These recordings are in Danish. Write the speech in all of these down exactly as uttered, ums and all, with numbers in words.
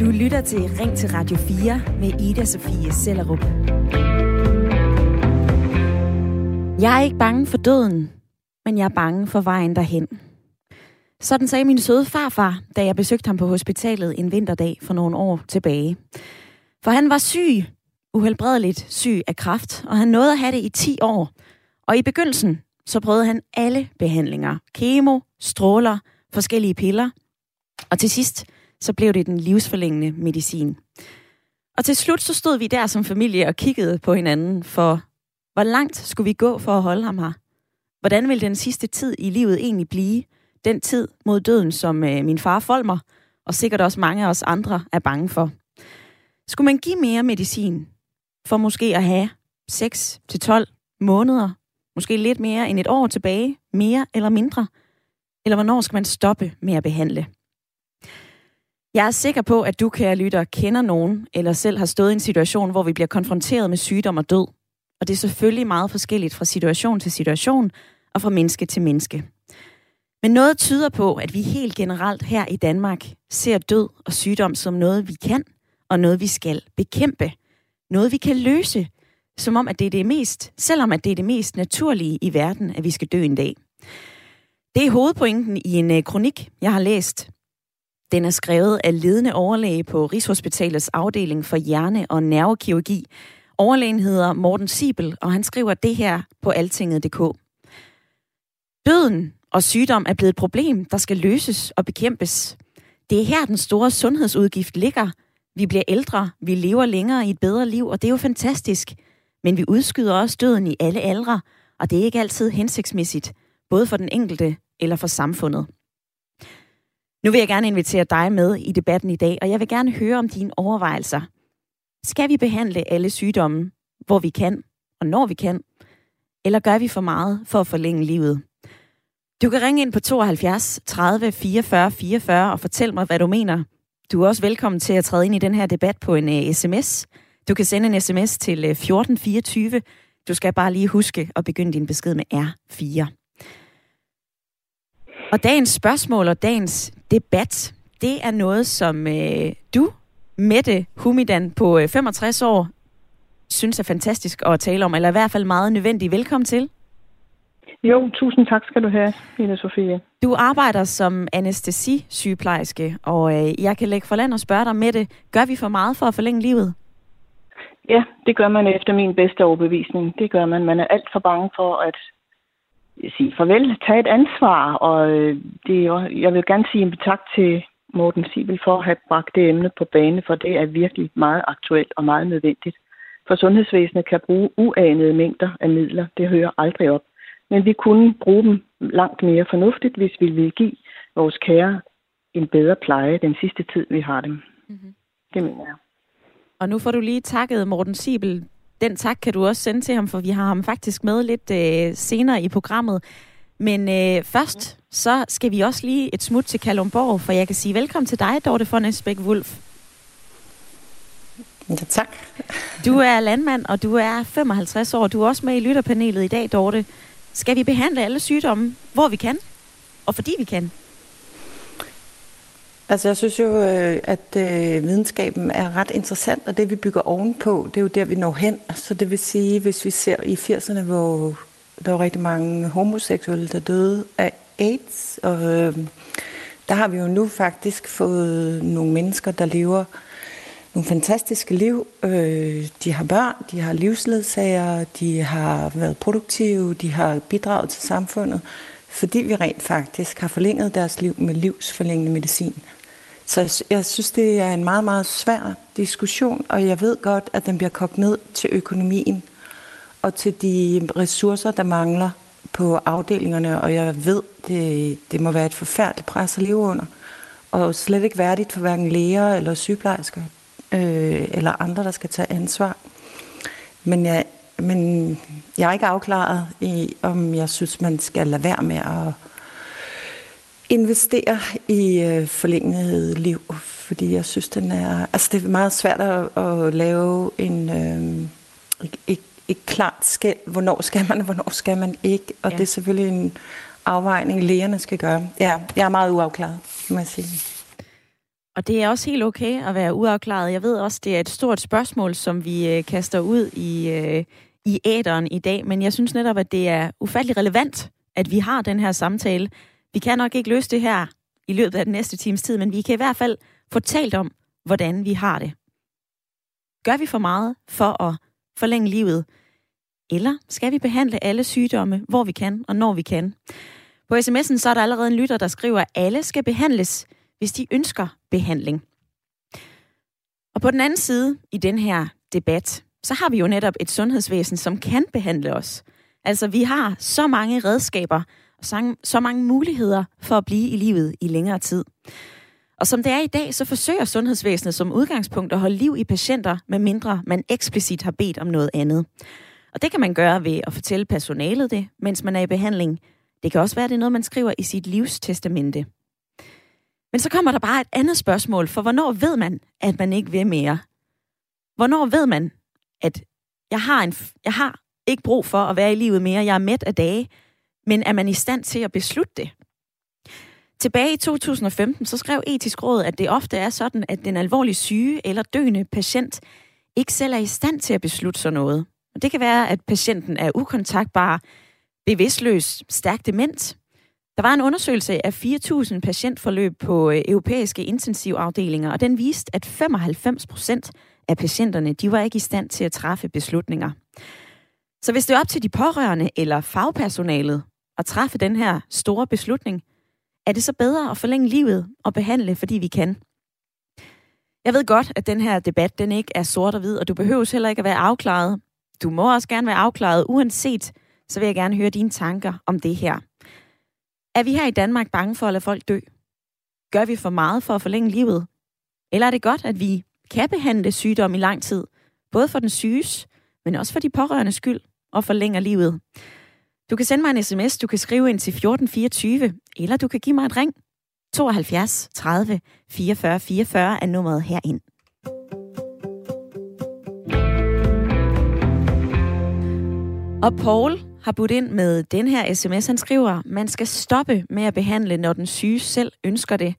Du lytter til Ring til Radio fire med Ida-Sophie Sellerup. Jeg er ikke bange for døden, men jeg er bange for vejen derhen. Sådan sagde min søde farfar, da jeg besøgte ham på hospitalet en vinterdag for nogle år tilbage. For han var syg, uhelbredeligt syg af kræft, og han nåede at have det i ti år. Og i begyndelsen, så prøvede han alle behandlinger. Kemo, stråler, forskellige piller. Og til sidst, så blev det den livsforlængende medicin. Og til slut, så stod vi der som familie og kiggede på hinanden, for hvor langt skulle vi gå for at holde ham her? Hvordan ville den sidste tid i livet egentlig blive? Den tid mod døden, som øh, min far Folmer, og sikkert også mange af os andre, er bange for. Skulle man give mere medicin for måske at have seks til tolv måneder, måske lidt mere end et år tilbage, mere eller mindre? Eller hvornår skal man stoppe med at behandle? Jeg er sikker på, at du, kære lytter, kender nogen, eller selv har stået i en situation, hvor vi bliver konfronteret med sygdom og død. Og det er selvfølgelig meget forskelligt fra situation til situation, og fra menneske til menneske. Men noget tyder på, at vi helt generelt her i Danmark ser død og sygdom som noget, vi kan, og noget, vi skal bekæmpe. Noget, vi kan løse, som om, at det er det mest, selvom at det er det mest naturlige i verden, at vi skal dø en dag. Det er hovedpointen i en kronik, jeg har læst. Den er skrevet af ledende overlæge på Rigshospitalets afdeling for hjerne- og nervekirurgi. Overlægen hedder Morten Siebel, og han skriver det her på Altinget punktum d k. Døden og sygdom er blevet et problem, der skal løses og bekæmpes. Det er her, den store sundhedsudgift ligger. Vi bliver ældre, vi lever længere i et bedre liv, og det er jo fantastisk. Men vi udskyder også døden i alle aldre, og det er ikke altid hensigtsmæssigt, både for den enkelte eller for samfundet. Nu vil jeg gerne invitere dig med i debatten i dag, og jeg vil gerne høre om dine overvejelser. Skal vi behandle alle sygdomme, hvor vi kan og når vi kan? Eller gør vi for meget for at forlænge livet? Du kan ringe ind på tooghalvfjerds tredive fireogfyrre fireogfyrre og fortæl mig, hvad du mener. Du er også velkommen til at træde ind i den her debat på en uh, sms. Du kan sende en sms til uh, fjorten fireogtyve. Du skal bare lige huske at begynde din besked med R fire. Og dagens spørgsmål og dagens debat, det er noget, som uh, du, Mette Humidan på uh, femogtres år, synes er fantastisk at tale om, eller i hvert fald meget nødvendigt. Velkommen til. Jo, tusind tak skal du have, Ida-Sophie. Du arbejder som anæstesisygeplejerske, og øh, jeg kan lægge for land og spørge dig, Mette, gør vi for meget for at forlænge livet? Ja, det gør man efter min bedste overbevisning. Det gør man. Man er alt for bange for at sige farvel, tage et ansvar, og det, jeg vil gerne sige en tak til Morten Siebel for at have bragt det emne på bane, for det er virkelig meget aktuelt og meget nødvendigt. For sundhedsvæsenet kan bruge uanede mængder af midler. Det hører aldrig op. Men vi kunne bruge dem langt mere fornuftigt, hvis vi ville give vores kære en bedre pleje den sidste tid, vi har dem. Mm-hmm. Det mener jeg. Og nu får du lige takket Morten Siebel. Den tak kan du også sende til ham, for vi har ham faktisk med lidt øh, senere i programmet. Men øh, først, så skal vi også lige et smut til Kalundborg, for jeg kan sige velkommen til dig, Dorte von Esbæk-Wulf. Ja, tak. Du er landmand, og du er femoghalvtreds år. Du er også med i lytterpanelet i dag, Dorte. Skal vi behandle alle sygdomme, hvor vi kan, og fordi vi kan? Altså, jeg synes jo, at videnskaben er ret interessant, og det, vi bygger ovenpå, det er jo der, vi når hen. Så det vil sige, hvis vi ser i firserne, hvor der var rigtig mange homoseksuelle, der døde af AIDS, og der har vi jo nu faktisk fået nogle mennesker, der lever nogle fantastiske liv. De har børn, de har livsledsager, de har været produktive, de har bidraget til samfundet, fordi vi rent faktisk har forlænget deres liv med livsforlængende medicin. Så jeg synes, det er en meget, meget svær diskussion, og jeg ved godt, at den bliver kogt ned til økonomien og til de ressourcer, der mangler på afdelingerne, og jeg ved, det, det må være et forfærdeligt pres at leve under, og slet ikke værdigt for hverken læger eller sygeplejersker eller andre, der skal tage ansvar. Men jeg, men jeg er ikke afklaret i, om jeg synes, man skal lade være med at investere i forlænget liv, fordi jeg synes, den er, altså det er meget svært at, at lave en, øh, et, et klart skel, hvornår skal man, og hvornår skal man ikke, og ja. Det er selvfølgelig en afvejning, lægerne skal gøre. Ja, jeg er meget uafklaret, må jeg sige. Og det er også helt okay at være uafklaret. Jeg ved også, det er et stort spørgsmål, som vi øh, kaster ud i, øh, i æteren i dag, men jeg synes netop, at det er ufattelig relevant, at vi har den her samtale. Vi kan nok ikke løse det her i løbet af den næste times tid, men vi kan i hvert fald få talt om, hvordan vi har det. Gør vi for meget for at forlænge livet? Eller skal vi behandle alle sygdomme, hvor vi kan og når vi kan? På sms'en så er der allerede en lytter, der skriver, at alle skal behandles, hvis de ønsker behandling. Og på den anden side i den her debat, så har vi jo netop et sundhedsvæsen, som kan behandle os. Altså vi har så mange redskaber og så mange muligheder for at blive i livet i længere tid. Og som det er i dag, så forsøger sundhedsvæsenet som udgangspunkt at holde liv i patienter, medmindre man eksplicit har bedt om noget andet. Og det kan man gøre ved at fortælle personalet det, mens man er i behandling. Det kan også være, det er noget, man skriver i sit livstestamente. Men så kommer der bare et andet spørgsmål, for hvornår ved man, at man ikke vil mere? Hvornår ved man, at jeg har, en, jeg har ikke brug for at være i livet mere, jeg er mæt af dage, men er man i stand til at beslutte det? Tilbage i to tusind og femten, så skrev Etisk Råd, at det ofte er sådan, at den alvorligt syge eller døende patient ikke selv er i stand til at beslutte sådan noget. Og det kan være, at patienten er ukontaktbar, bevidstløs, stærkt dement. Der var en undersøgelse af fire tusind patientforløb på europæiske intensivafdelinger, og den viste, at femoghalvfems procent af patienterne, de var ikke i stand til at træffe beslutninger. Så hvis det er op til de pårørende eller fagpersonalet at træffe den her store beslutning, er det så bedre at forlænge livet og behandle, fordi vi kan? Jeg ved godt, at den her debat, den ikke er sort og hvid, og du behøver heller ikke at være afklaret. Du må også gerne være afklaret. Uanset, så vil jeg gerne høre dine tanker om det her. Er vi her i Danmark bange for at lade folk dø? Gør vi for meget for at forlænge livet? Eller er det godt, at vi kan behandle sygdom i lang tid? Både for den syges, men også for de pårørende skyld, og forlænger livet. Du kan sende mig en sms, du kan skrive ind til fjorten fireogtyve, eller du kan give mig et ring. tooghalvfjerds tredive fireogfyrre fireogfyrre er nummeret herind. Og Paul har budt ind med den her sms, han skriver, man skal stoppe med at behandle, når den syge selv ønsker det.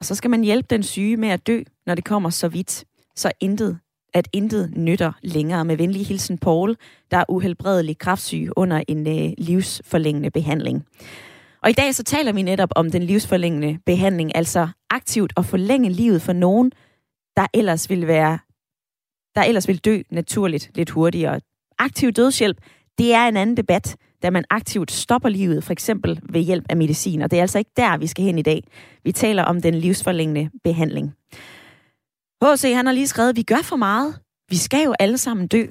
Og så skal man hjælpe den syge med at dø, når det kommer så vidt, så intet, at intet nytter længere. Med venlig hilsen Paul, der er uhelbredelig kræftsyg under en øh, livsforlængende behandling. Og i dag så taler vi netop om den livsforlængende behandling, altså aktivt at forlænge livet for nogen, der ellers vil være, der ellers vil dø naturligt lidt hurtigere. Aktiv dødshjælp, det er en anden debat, da man aktivt stopper livet, for eksempel ved hjælp af medicin. Og det er altså ikke der, vi skal hen i dag. Vi taler om den livsforlængende behandling. H C, han har lige skrevet, vi gør for meget. Vi skal jo alle sammen dø.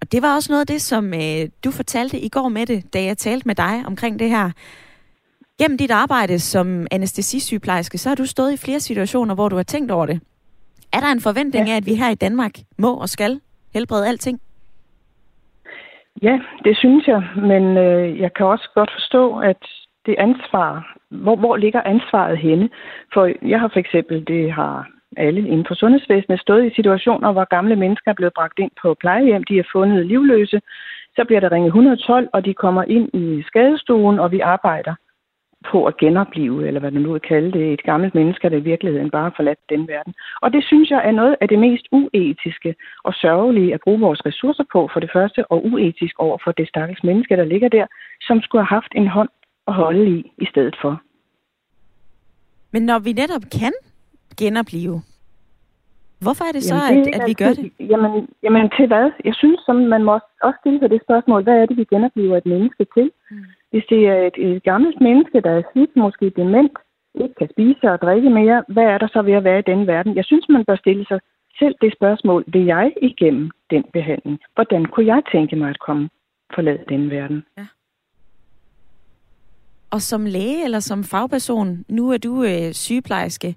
Og det var også noget af det, som øh, du fortalte i går, Mette, da jeg talte med dig omkring det her. Gennem dit arbejde som anæstesisygeplejerske, så har du stået i flere situationer, hvor du har tænkt over det. Er der en forventning ja. af, at vi her i Danmark må og skal helbrede alting? Ja, det synes jeg, men øh, jeg kan også godt forstå, at det ansvar, hvor, hvor ligger ansvaret henne? For jeg har for eksempel, det har alle inden for sundhedsvæsenet, stået i situationer, hvor gamle mennesker er blevet bragt ind på plejehjem, de er fundet livløse, så bliver der ringet et et to, og de kommer ind i skadestuen, og vi arbejder på at genoplive, eller hvad man nu vil kalde det, et gammelt menneske, der i virkeligheden bare har forladt den verden. Og det synes jeg er noget af det mest uetiske og sørgelige at bruge vores ressourcer på, for det første, og uetisk over for det stakkels menneske, der ligger der, som skulle have haft en hånd at holde i i stedet for. Men når vi netop kan genoplive, hvorfor er det så, jamen, det, at, at vi gør det? Jamen, jamen til hvad? Jeg synes, som man må også stille sig det spørgsmål, hvad er det, vi genopliver et menneske til? Mm. Hvis det er et, et gammelt menneske, der er sygt, måske dement, ikke kan spise og drikke mere, hvad er der så ved at være i den verden? Jeg synes, man bør stille sig selv det spørgsmål, vil jeg igennem den behandling? Hvordan kunne jeg tænke mig at komme forlade den verden? Ja. Og som læge eller som fagperson, nu er du øh, sygeplejerske,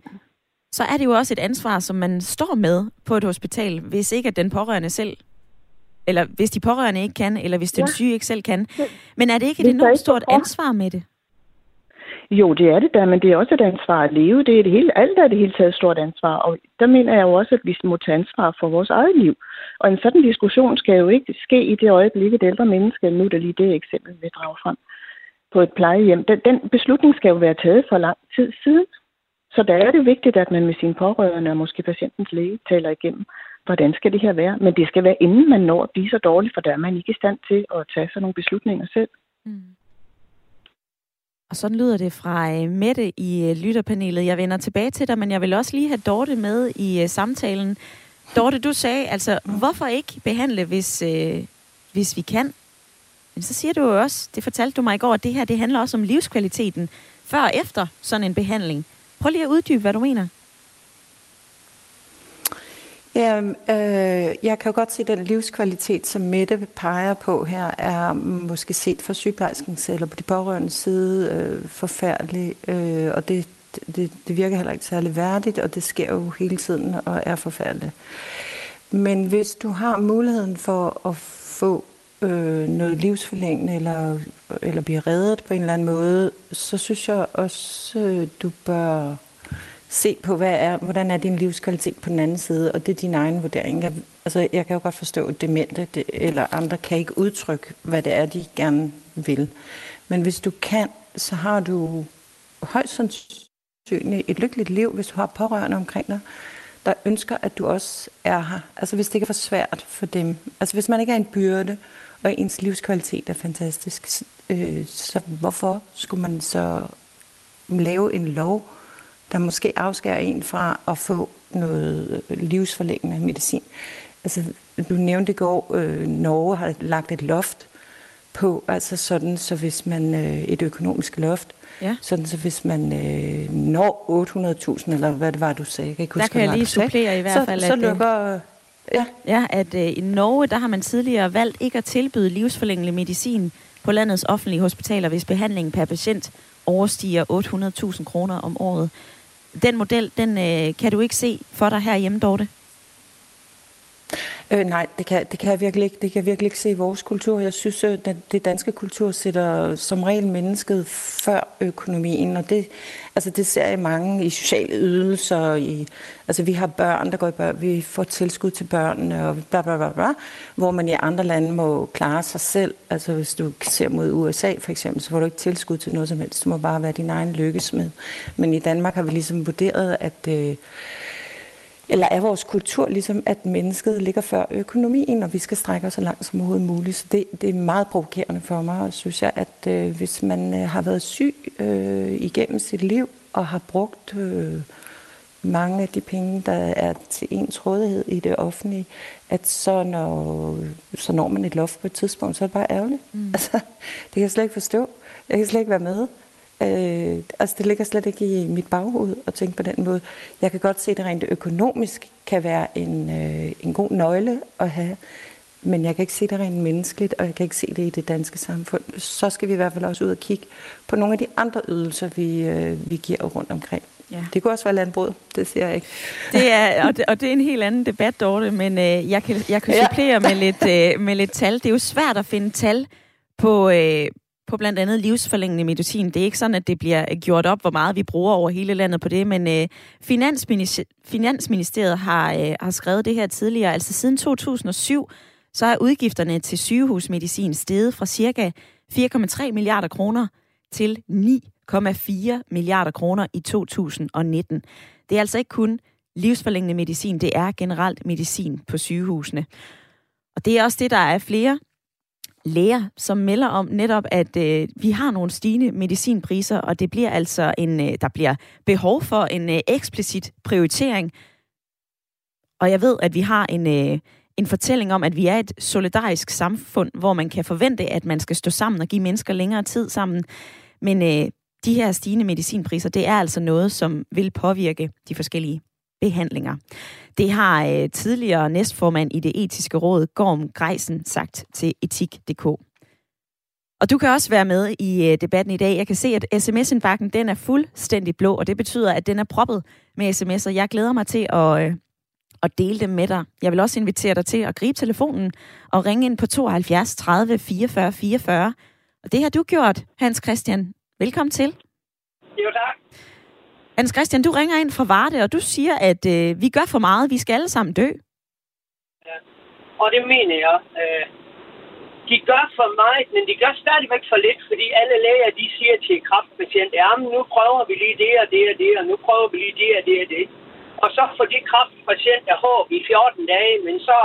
så er det jo også et ansvar, som man står med på et hospital, hvis ikke at den pårørende selv, eller hvis de pårørende ikke kan, eller hvis den ja. syge ikke selv kan. Men er det ikke et enormt stort ansvar med det? Jo, det er det da, men det er også et ansvar at leve. Det er det hele, alt er det hele taget et stort ansvar, og der mener jeg jo også, at vi må tage ansvar for vores eget liv. Og en sådan diskussion skal jo ikke ske i det øjeblik, et ældre menneske, nu der lige det eksempel, vi drager frem på et plejehjem. Den, den beslutning skal jo være taget for lang tid siden. Så der er det vigtigt, at man med sine pårørende og måske patientens læge taler igennem, hvordan skal det her være. Men det skal være, inden man når at blive så dårlig, for der er man ikke i stand til at tage sådan nogle beslutninger selv. Mm. Og sådan lyder det fra Mette i lytterpanelet. Jeg vender tilbage til dig, men jeg vil også lige have Dorte med i samtalen. Dorte, du sagde, altså, hvorfor ikke behandle, hvis, øh, hvis vi kan? Men så siger du jo også, det fortalte du mig i går, at det her, det handler også om livskvaliteten før og efter sådan en behandling. Prøv lige at uddybe, hvad du mener. Ja, øh, jeg kan jo godt se, at den livskvalitet, som Mette peger på her, er måske set fra sygeplejerskens eller på de pårørende side øh, forfærdelig, øh, og det, det, det virker heller ikke særlig værdigt, og det sker jo hele tiden og er forfærdeligt. Men hvis du har muligheden for at få øh, noget livsforlængende eller, eller blive reddet på en eller anden måde, så synes jeg også, øh, du bør se på, hvad er, hvordan er din livskvalitet på den anden side, og det er din egen vurdering. Jeg, altså, jeg kan jo godt forstå, at demente det, eller andre kan ikke udtrykke, hvad det er, de gerne vil. Men hvis du kan, så har du højst sandsynligt et lykkeligt liv, hvis du har pårørende omkring dig, der ønsker, at du også er her. Altså hvis det ikke er for svært for dem. Altså hvis man ikke er en byrde, og ens livskvalitet er fantastisk, øh, så hvorfor skulle man så lave en lov, der måske afskærer en fra at få noget livsforlængende medicin. Altså, du nævnte i går, øh, Norge har lagt et loft på, altså sådan, så hvis man, øh, et økonomisk loft, ja. Sådan så hvis man øh, når otte hundrede tusind, eller hvad det var, du sagde, jeg kan ikke huske, der kan jeg lige supplere i hvert så, fald, så, at, så lukker, øh, ja. Ja, at øh, i Norge, der har man tidligere valgt ikke at tilbyde livsforlængende medicin på landets offentlige hospitaler, hvis behandlingen per patient overstiger otte hundrede tusind kroner om året. Den model, den øh, kan du ikke se for dig herhjemme, Dorte? Øh, nej, det kan, det kan jeg virkelig ikke. Det kan jeg virkelig ikke se i vores kultur. Jeg synes, at den, det danske kultur sætter som regel mennesket før økonomien. Og det, altså det ser jeg mange i sociale ydelser. I, altså vi har børn, der går i børn. Vi får tilskud til børnene, og bla, bla, bla, bla, hvor man i andre lande må klare sig selv. Altså hvis du ser mod U S A for eksempel, så får du ikke tilskud til noget som helst. Du må bare være din egen lykkesmed. Men i Danmark har vi ligesom vurderet, at Øh, Eller er vores kultur ligesom, at mennesket ligger før økonomien, og vi skal strække os så langt som overhovedet muligt. Så det, det er meget provokerende for mig, og synes jeg, at øh, hvis man øh, har været syg øh, igennem sit liv, og har brugt øh, mange af de penge, der er til ens rådighed i det offentlige, at så når, så når man et loft på et tidspunkt, så er det bare ærgerligt. Mm. Altså, det kan jeg slet ikke forstå. Jeg kan slet ikke være med. Øh, altså det ligger slet ikke i mit baghoved at tænke på den måde. Jeg kan godt se, at det rent økonomisk kan være en, øh, en god nøgle at have, men jeg kan ikke se det rent menneskeligt, og jeg kan ikke se det i det danske samfund. Så skal vi i hvert fald også ud og kigge på nogle af de andre ydelser, vi, øh, vi giver rundt omkring. Ja. Det kunne også være landbrud, det siger jeg ikke. Det er, og, det, og det er en helt anden debat, Dorte, men øh, jeg kan, jeg kan supplere ja. med, lidt, øh, med lidt tal. Det er jo svært at finde tal på Øh, på blandt andet livsforlængende medicin. Det er ikke sådan, at det bliver gjort op, hvor meget vi bruger over hele landet på det, men øh, Finansministeriet, Finansministeriet har, øh, har skrevet det her tidligere. Altså siden to tusind og syv, så er udgifterne til sygehusmedicin steget fra ca. fire komma tre milliarder kroner til ni komma fire milliarder kroner i to tusind og nitten. Det er altså ikke kun livsforlængende medicin, det er generelt medicin på sygehusene. Og det er også det, der er flere læger, som melder om netop, at øh, vi har nogle stigende medicinpriser, og det bliver altså en, øh, der bliver behov for en øh, eksplicit prioritering. Og jeg ved, at vi har en, øh, en fortælling om, at vi er et solidarisk samfund, hvor man kan forvente, at man skal stå sammen og give mennesker længere tid sammen. Men øh, de her stigende medicinpriser, det er altså noget, som vil påvirke de forskellige behandlinger. Det har øh, tidligere næstformand i det etiske råd, Gorm Greisen, sagt til etik punktum d k. Og du kan også være med i øh, debatten i dag. Jeg kan se, at sms-indbakken den er fuldstændig blå, og det betyder, at den er proppet med sms'er. Jeg glæder mig til at, øh, at dele dem med dig. Jeg vil også invitere dig til at gribe telefonen og ringe ind på tooghalvfjerds tredive fireogfyrre fireogfyrre. Og det har du gjort, Hans Christian. Velkommen til. Jo, tak. Hans Christian, du ringer ind fra Varde, og du siger, at øh, vi gør for meget, vi skal alle sammen dø. Ja, og det mener jeg. Øh, de de gør for meget, men de gør stadigvæk for lidt, fordi alle læger, de siger til kræftpatienter, ja, nu prøver vi lige det og det og det, og nu prøver vi lige det og det og det. Og så får de kræftpatienter håb i fjorten dage, men så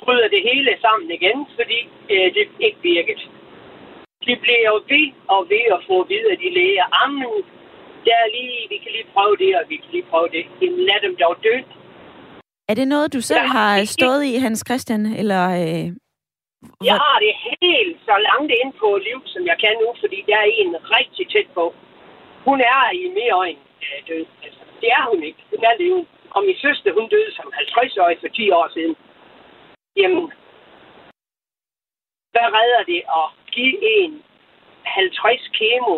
bryder det hele sammen igen, fordi øh, det ikke virket. De bliver jo ved og ved at få videre de læger, jamen, der er lige, vi kan lige prøve det, og vi kan lige prøve det. Jamen, lad dem dog dø. Er det noget, du selv ja, har stået i, Hans Christian, eller... Øh... Jeg har det helt så langt ind på liv, som jeg kan nu, fordi der er en rigtig tæt på. Hun er i mere øjne død. Altså, det er hun ikke. Hun er levende. Og min søster, hun døde som halvtreds-årig for ti år siden. Jamen, hvad redder det at give en halvtreds kemo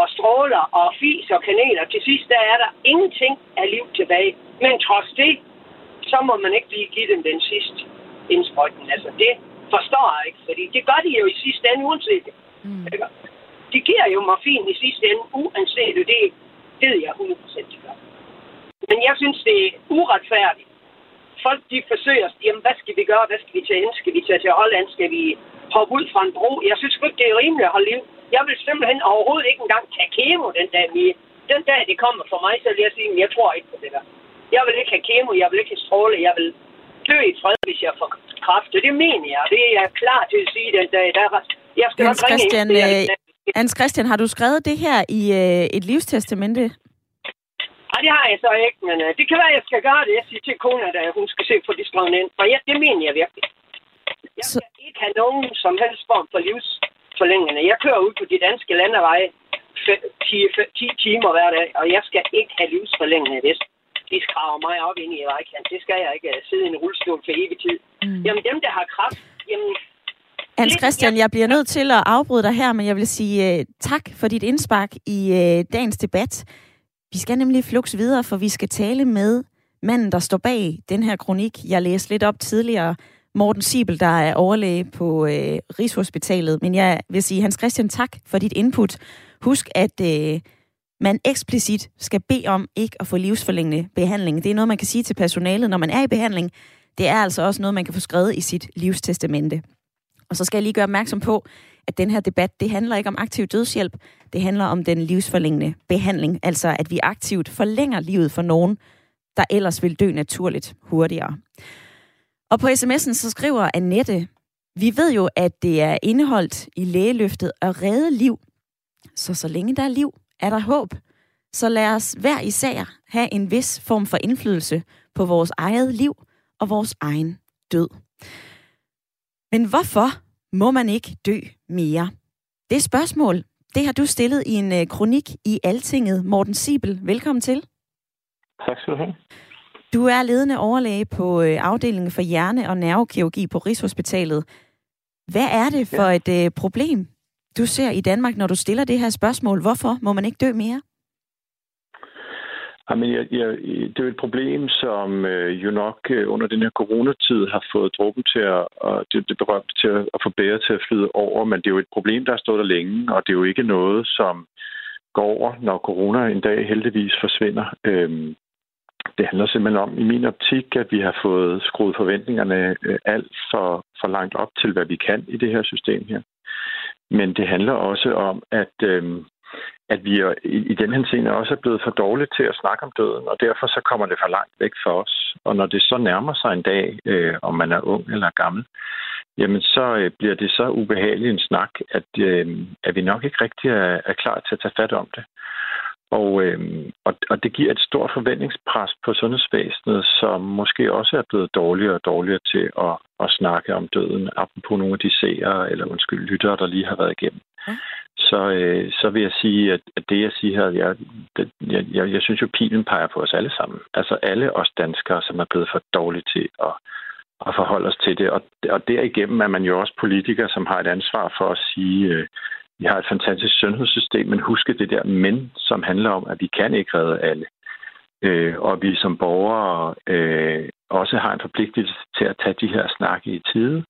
og stråler og fis og kanaler? Til sidst, der er der ingenting af liv tilbage. Men trods det, så må man ikke lige give dem den sidste indsprøjtning. Altså, det forstår jeg ikke, fordi det gør de jo i sidste ende, uanset det. Mm. De giver jo morfin i sidste ende, uanset det. Det ved jeg hundrede procent, de gør. Men jeg synes, det er uretfærdigt. Folk, de forsøger at sige, jamen, hvad skal vi gøre? Hvad skal vi tage hen? Skal vi tage til Holland? Skal vi hoppe ud fra en bro? Jeg synes ikke, det er rimeligt at holde liv. Jeg vil simpelthen overhovedet ikke engang tage kemo den dag. Den dag, det kommer for mig, så vil jeg sige, at jeg tror ikke på det der. Jeg vil ikke have kemo, jeg vil ikke have stråle, jeg vil dø i fred, hvis jeg får kræft. Det mener jeg, det er jeg klar til at sige den dag. Jeg skal Hans, nok ringe Christian, ind, øh, Hans Christian, har du skrevet det her i øh, et livstestamente? Nej, det har jeg så ikke, men øh, det kan være, jeg skal gøre det. Jeg siger til kona, da hun skal se på de skrevet ind. For jeg, det mener jeg virkelig. Jeg så... skal ikke have nogen som helst form for livsforlængende. Jeg kører ud på de danske landeveje ti timer hver dag, og jeg skal ikke have livsforlængende vest. De skraver mig op ind i vejkant. Det skal jeg ikke sidde i en rullestol for evig tid. Mm. Jamen dem, der har kræft, jamen... Hans Christian, jeg bliver nødt til at afbryde dig her, men jeg vil sige uh, tak for dit indspark i uh, dagens debat. Vi skal nemlig fluks videre, for vi skal tale med manden, der står bag den her kronik. Jeg læste lidt op tidligere. Morten Siebel, der er overlæge på uh, Rigshospitalet. Men jeg vil sige, Hans Christian, tak for dit input. Husk, at... Uh, man eksplicit skal bede om ikke at få livsforlængende behandling. Det er noget, man kan sige til personalet, når man er i behandling. Det er altså også noget, man kan få skrevet i sit livstestamente. Og så skal jeg lige gøre opmærksom på, at den her debat, det handler ikke om aktiv dødshjælp. Det handler om den livsforlængende behandling. Altså, at vi aktivt forlænger livet for nogen, der ellers vil dø naturligt hurtigere. Og på sms'en så skriver Annette, vi ved jo, at det er indeholdt i lægeløftet at redde liv. Så så længe der er liv, er der håb? Så lad os hver især have en vis form for indflydelse på vores eget liv og vores egen død. Men hvorfor må man ikke dø mere? Det spørgsmål, det har du stillet i en kronik i Altinget. Morten Siebel, velkommen til. Tak skal du have. Du er ledende overlæge på afdelingen for hjerne- og nervekirurgi på Rigshospitalet. Hvad er det for ja. et problem, du ser i Danmark, når du stiller det her spørgsmål? Hvorfor må man ikke dø mere? Jamen, jeg, jeg, det er jo et problem, som øh, jo nok øh, under den her coronatid har fået dråben til at, og det, det berømte til at, at få bæger til at flyde over, men det er jo et problem, der har stået der længe, og det er jo ikke noget, som går over, når corona en dag heldigvis forsvinder. Øhm, det handler simpelthen om, i min optik, at vi har fået skruet forventningerne øh, alt for, for langt op til, hvad vi kan i det her system her. Men det handler også om, at, øh, at vi er, i, i den henseende også er blevet for dårligt til at snakke om døden, og derfor så kommer det for langt væk for os. Og når det så nærmer sig en dag, øh, om man er ung eller gammel, jamen så øh, bliver det så ubehageligt en snak, at, øh, at vi nok ikke rigtig er, er klar til at tage fat om det. Og, øh, og, og det giver et stort forventningspres på sundhedsvæsenet, som måske også er blevet dårligere og dårligere til at, at snakke om døden, apropos nogle af de seere eller undskyld lyttere, der lige har været igennem. Ja. Så, øh, så vil jeg sige, at, at det jeg siger her, jeg, det, jeg, jeg, jeg synes jo, pilen peger på os alle sammen. Altså alle os danskere, som er blevet for dårlige til at, at forholde os til det. Og, og derigennem er man jo også politikere, som har et ansvar for at sige... Øh, Vi har et fantastisk sundhedssystem, men husk det der men, som handler om, at vi kan ikke redde alle. Øh, og vi som borgere øh, også har en forpligtelse til at tage de her snakke i tide.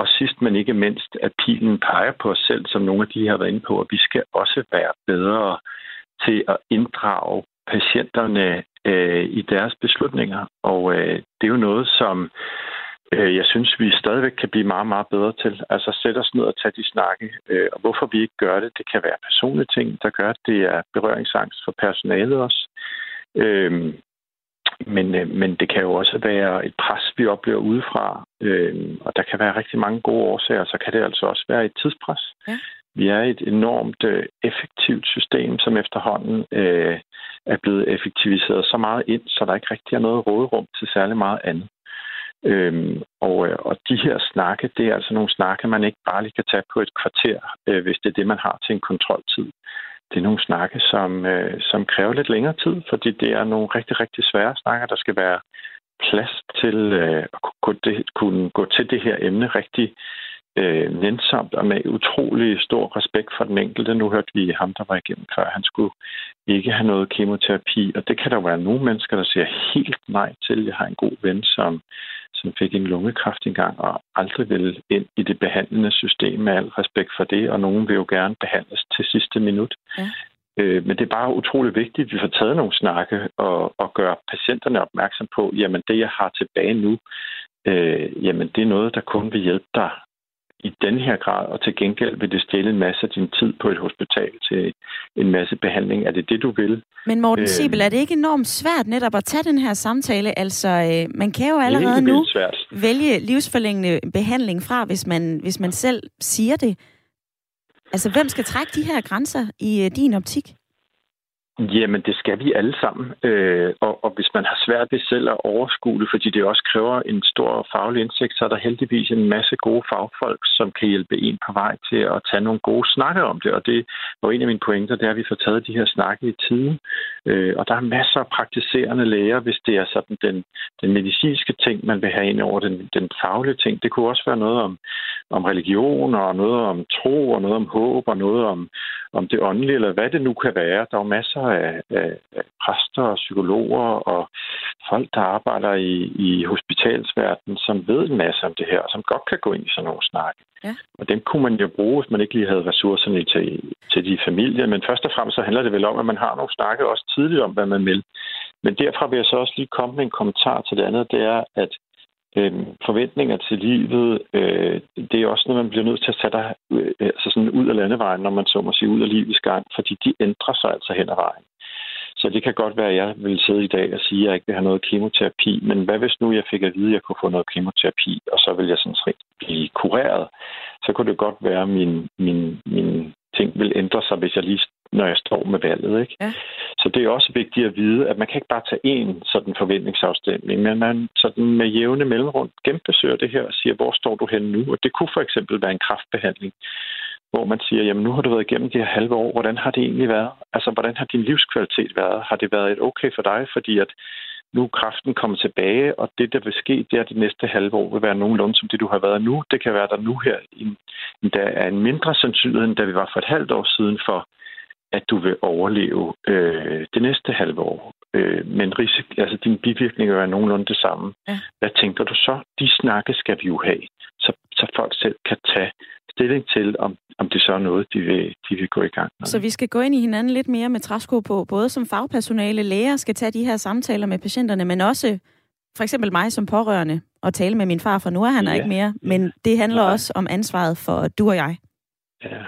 Og sidst, men ikke mindst, at pilen peger på os selv, som nogle af de har været inde på, at vi skal også være bedre til at inddrage patienterne øh, i deres beslutninger. Og øh, det er jo noget, som... jeg synes, vi stadigvæk kan blive meget, meget bedre til. Altså sætte os ned og tage de snakke. Og hvorfor vi ikke gør det, det kan være personlige ting, der gør, at det er berøringsangst for personalet også. Men, men det kan jo også være et pres, vi oplever udefra. Og der kan være rigtig mange gode årsager, så kan det altså også være et tidspres. Ja. Vi er et enormt effektivt system, som efterhånden er blevet effektiviseret så meget ind, så der ikke rigtig er noget råderum til særlig meget andet. Øhm, og, og de her snakke, det er altså nogle snakke, man ikke bare lige kan tage på et kvarter, øh, hvis det er det, man har til en kontroltid. Det er nogle snakke, som, øh, som kræver lidt længere tid, fordi det er nogle rigtig, rigtig svære snakker. Der skal være plads til øh, at kunne, det, kunne gå til det her emne rigtig øh, nænsomt og med utrolig stor respekt for den enkelte. Nu hørte vi ham, der var igennem før. Han skulle ikke have noget kemoterapi, og det kan der være nogle mennesker, der siger helt nej til. Jeg har en god ven, som som fik en lungekræft engang og aldrig ville ind i det behandlende system med al respekt for det, og nogen vil jo gerne behandles til sidste minut. Ja. Øh, men det er bare utrolig vigtigt, at vi får taget nogle snakke og, og gøre patienterne opmærksom på, jamen det, jeg har tilbage nu, øh, jamen det er noget, der kun vil hjælpe dig i den her grad, og til gengæld vil det stille en masse af din tid på et hospital til en masse behandling. Er det det, du vil? Men Morten Siebel, er det ikke enormt svært netop at tage den her samtale? Altså, man kan jo allerede nu vælge livsforlængende behandling fra, hvis man, hvis man selv siger det. Altså, hvem skal trække de her grænser i din optik? Jamen, det skal vi alle sammen. Øh, og, og hvis man har svært ved selv at overskue det, fordi det også kræver en stor faglig indsigt, så er der heldigvis en masse gode fagfolk, som kan hjælpe en på vej til at tage nogle gode snakker om det. Og det var en af mine pointer, det er, at vi får taget de her snakke i tiden. Øh, og der er masser af praktiserende læger, hvis det er sådan den, den medicinske ting, man vil have ind over den, den faglige ting. Det kunne også være noget om, om religion, og noget om tro, og noget om håb, og noget om, om det åndelige, eller hvad det nu kan være. Der er jo masser Af, af, af præster og psykologer og folk, der arbejder i, i hospitalsverdenen, som ved en masse om det her, og som godt kan gå ind i sådan nogle snakke. Ja. Og dem kunne man jo bruge, hvis man ikke lige havde ressourcerne til, til de familier. Men først og fremmest så handler det vel om, at man har nogle snakke også tidligt om, hvad man vil. Men derfra vil jeg så også lige komme med en kommentar til det andet, det er, at forventninger til livet, øh, det er også noget, man bliver nødt til at sætte øh, altså sådan ud af landevejen, når man så må sige ud af livets gang, fordi de ændrer sig altså hen ad vejen. Så det kan godt være, at jeg vil sidde i dag og sige, at jeg ikke vil have noget kemoterapi, men hvad hvis nu jeg fik at vide, at jeg kunne få noget kemoterapi, og så vil jeg sådan set blive kureret, så kunne det godt være, at min, min, min ting vil ændre sig, hvis jeg lige når jeg står med valget, ikke? Ja. Så det er også vigtigt at vide, at man kan ikke bare tage en sådan forventningsafstemning, men man sådan med jævne mellemrum genbesøger det her og siger, hvor står du henne nu? Og det kunne for eksempel være en kræftbehandling, hvor man siger, jamen nu har du været igennem de her halve år, hvordan har det egentlig været? Altså, hvordan har din livskvalitet været? Har det været et okay for dig? Fordi at nu er kræften kommet tilbage, og det, der vil ske, det er, at de næste halve år vil være nogenlunde som det, du har været nu. Det kan være, der nu her der er en mindre sandsynlighed, end da vi var for et halvt år siden for, at du vil overleve øh, det næste halve år. Øh, men risik, altså, dine bivirkninger er nogenlunde det samme. Ja. Hvad tænker du så? De snakke skal vi jo have, så, så folk selv kan tage stilling til, om, om det så er noget, de vil, de vil gå i gang med. Så vi skal gå ind i hinanden lidt mere med træsko på, både som fagpersonale, læger skal tage de her samtaler med patienterne, men også for eksempel mig som pårørende og tale med min far, for nu er han ja. ikke mere. Men det handler Nej. også om ansvaret for du og jeg. Ja.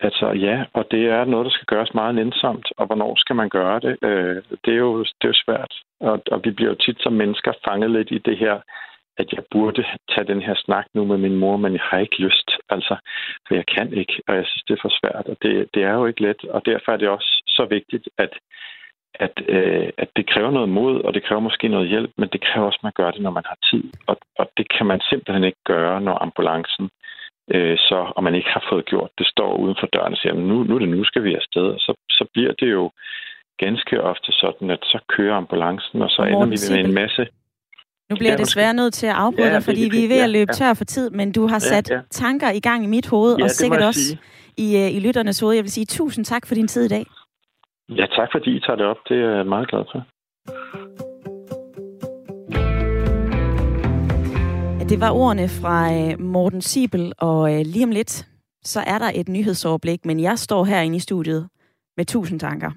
Altså ja, og det er noget, der skal gøres meget nænsomt, og hvornår skal man gøre det? Øh, det, er jo, det er jo svært, og, og vi bliver jo tit som mennesker fanget lidt i det her, at jeg burde tage den her snak nu med min mor, men jeg har ikke lyst, altså, for jeg kan ikke, og jeg synes, det er for svært, og det, det er jo ikke let, og derfor er det også så vigtigt, at, at, øh, at det kræver noget mod, og det kræver måske noget hjælp, men det kræver også, at man gør det, når man har tid, og, og det kan man simpelthen ikke gøre, når ambulancen så, og man ikke har fået gjort, det står uden for døren og siger, nu, nu er det nu, skal vi afsted. Så, så bliver det jo ganske ofte sådan, at så kører ambulancen, og så Morten ender vi med Siebel. En masse... Nu bliver jeg desværre nødt til at afbryde ja, dig, fordi det, det, vi er ved ja, at løbe ja. tør for tid, men du har sat ja, ja. tanker i gang i mit hoved, ja, og sikkert også i, i lytternes hoved. Jeg vil sige tusind tak for din tid i dag. Ja, tak fordi I tager det op. Det er jeg meget glad for. Det var ordene fra Morten Siebel, og lige om lidt, så er der et nyhedsoverblik, men jeg står herinde i studiet med tusind tanker.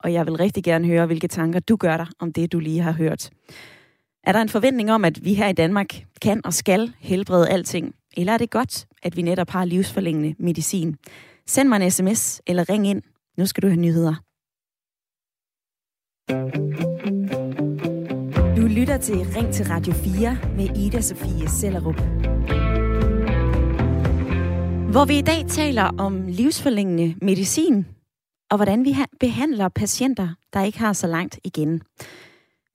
Og jeg vil rigtig gerne høre, hvilke tanker du gør dig om det, du lige har hørt. Er der en forventning om, at vi her i Danmark kan og skal helbrede alting? Eller er det godt, at vi netop har livsforlængende medicin? Send mig en sms eller ring ind. Nu skal du have nyheder. Du lytter til Ring til Radio fire med Ida-Sophie Sellerup. Hvor vi i dag taler om livsforlængende medicin, og hvordan vi behandler patienter, der ikke har så langt igen.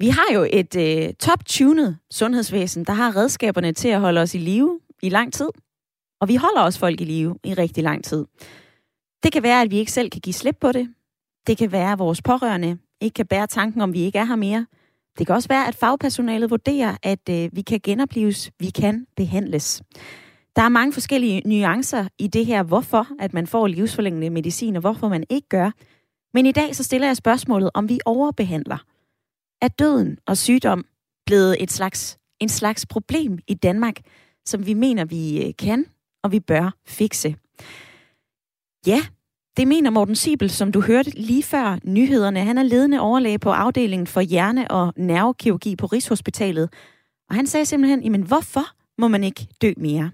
Vi har jo et øh, top-tunet sundhedsvæsen, der har redskaberne til at holde os i live i lang tid. Og vi holder også folk i live i rigtig lang tid. Det kan være, at vi ikke selv kan give slip på det. Det kan være, at vores pårørende ikke kan bære tanken om, vi ikke er her mere. Det kan også være, at fagpersonalet vurderer, at øh, vi kan genopleves, vi kan behandles. Der er mange forskellige nuancer i det her, hvorfor at man får livsforlængende medicin, og hvorfor man ikke gør. Men i dag så stiller jeg spørgsmålet, om vi overbehandler. Er døden og sygdom blevet et slags, en slags problem i Danmark, som vi mener, vi kan og vi bør fikse? Ja, det mener Morten Siebel, som du hørte lige før nyhederne. Han er ledende overlæge på afdelingen for hjerne- og nervekirurgi på Rigshospitalet. Og han sagde simpelthen, jamen hvorfor må man ikke dø mere?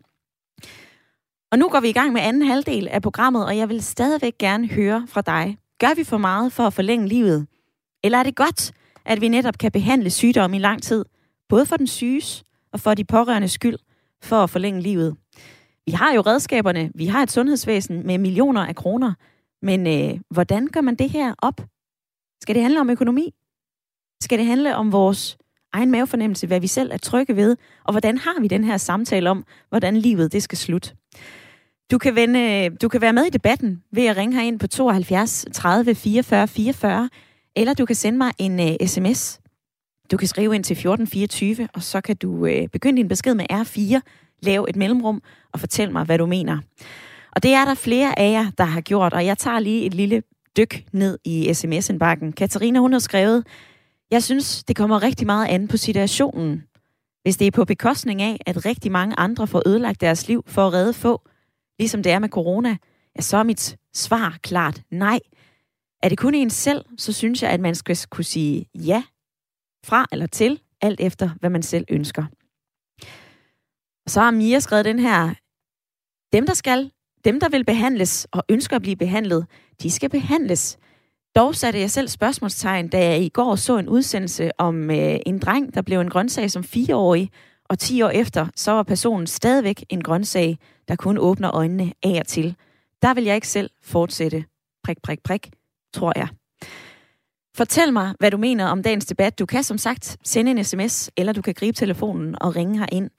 Og nu går vi i gang med anden halvdel af programmet, og jeg vil stadigvæk gerne høre fra dig. Gør vi for meget for at forlænge livet? Eller er det godt, at vi netop kan behandle sygdomme i lang tid, både for den syges og for de pårørendes skyld, for at forlænge livet? Vi har jo redskaberne, vi har et sundhedsvæsen med millioner af kroner, men øh, hvordan gør man det her op? Skal det handle om økonomi? Skal det handle om vores egen mavefornemmelse, hvad vi selv er trygge ved, og hvordan har vi den her samtale om, hvordan livet det skal slutte? Du kan, vende, du kan være med i debatten ved at ringe herind på tooghalvfjerds tredive fireogfyrre fireogfyrre, eller du kan sende mig en uh, sms. Du kan skrive ind til fjorten fireogtyve, og så kan du uh, begynde din besked med R fire, lav et mellemrum og fortæl mig, hvad du mener. Og det er der flere af jer, der har gjort, og jeg tager lige et lille dyk ned i sms-indbakken. Katarina, hun har skrevet, jeg synes, det kommer rigtig meget an på situationen. Hvis det er på bekostning af, at rigtig mange andre får ødelagt deres liv for at redde få, ligesom det er med corona, ja, så er mit svar klart nej. Er det kun en selv, så synes jeg, at man skal kunne sige ja, fra eller til, alt efter, hvad man selv ønsker. Og så har Mia skrevet den her, dem der skal, dem der vil behandles og ønsker at blive behandlet, de skal behandles. Dog satte jeg selv spørgsmålstegn, da jeg i går så en udsendelse om øh, en dreng, der blev en grøntsag som fireårig, og ti år efter, så var personen stadigvæk en grøntsag, der kun åbner øjnene af og til. Der vil jeg ikke selv fortsætte. Prik, prik, prik, tror jeg. Fortæl mig, hvad du mener om dagens debat. Du kan som sagt sende en sms, eller du kan gribe telefonen og ringe herind.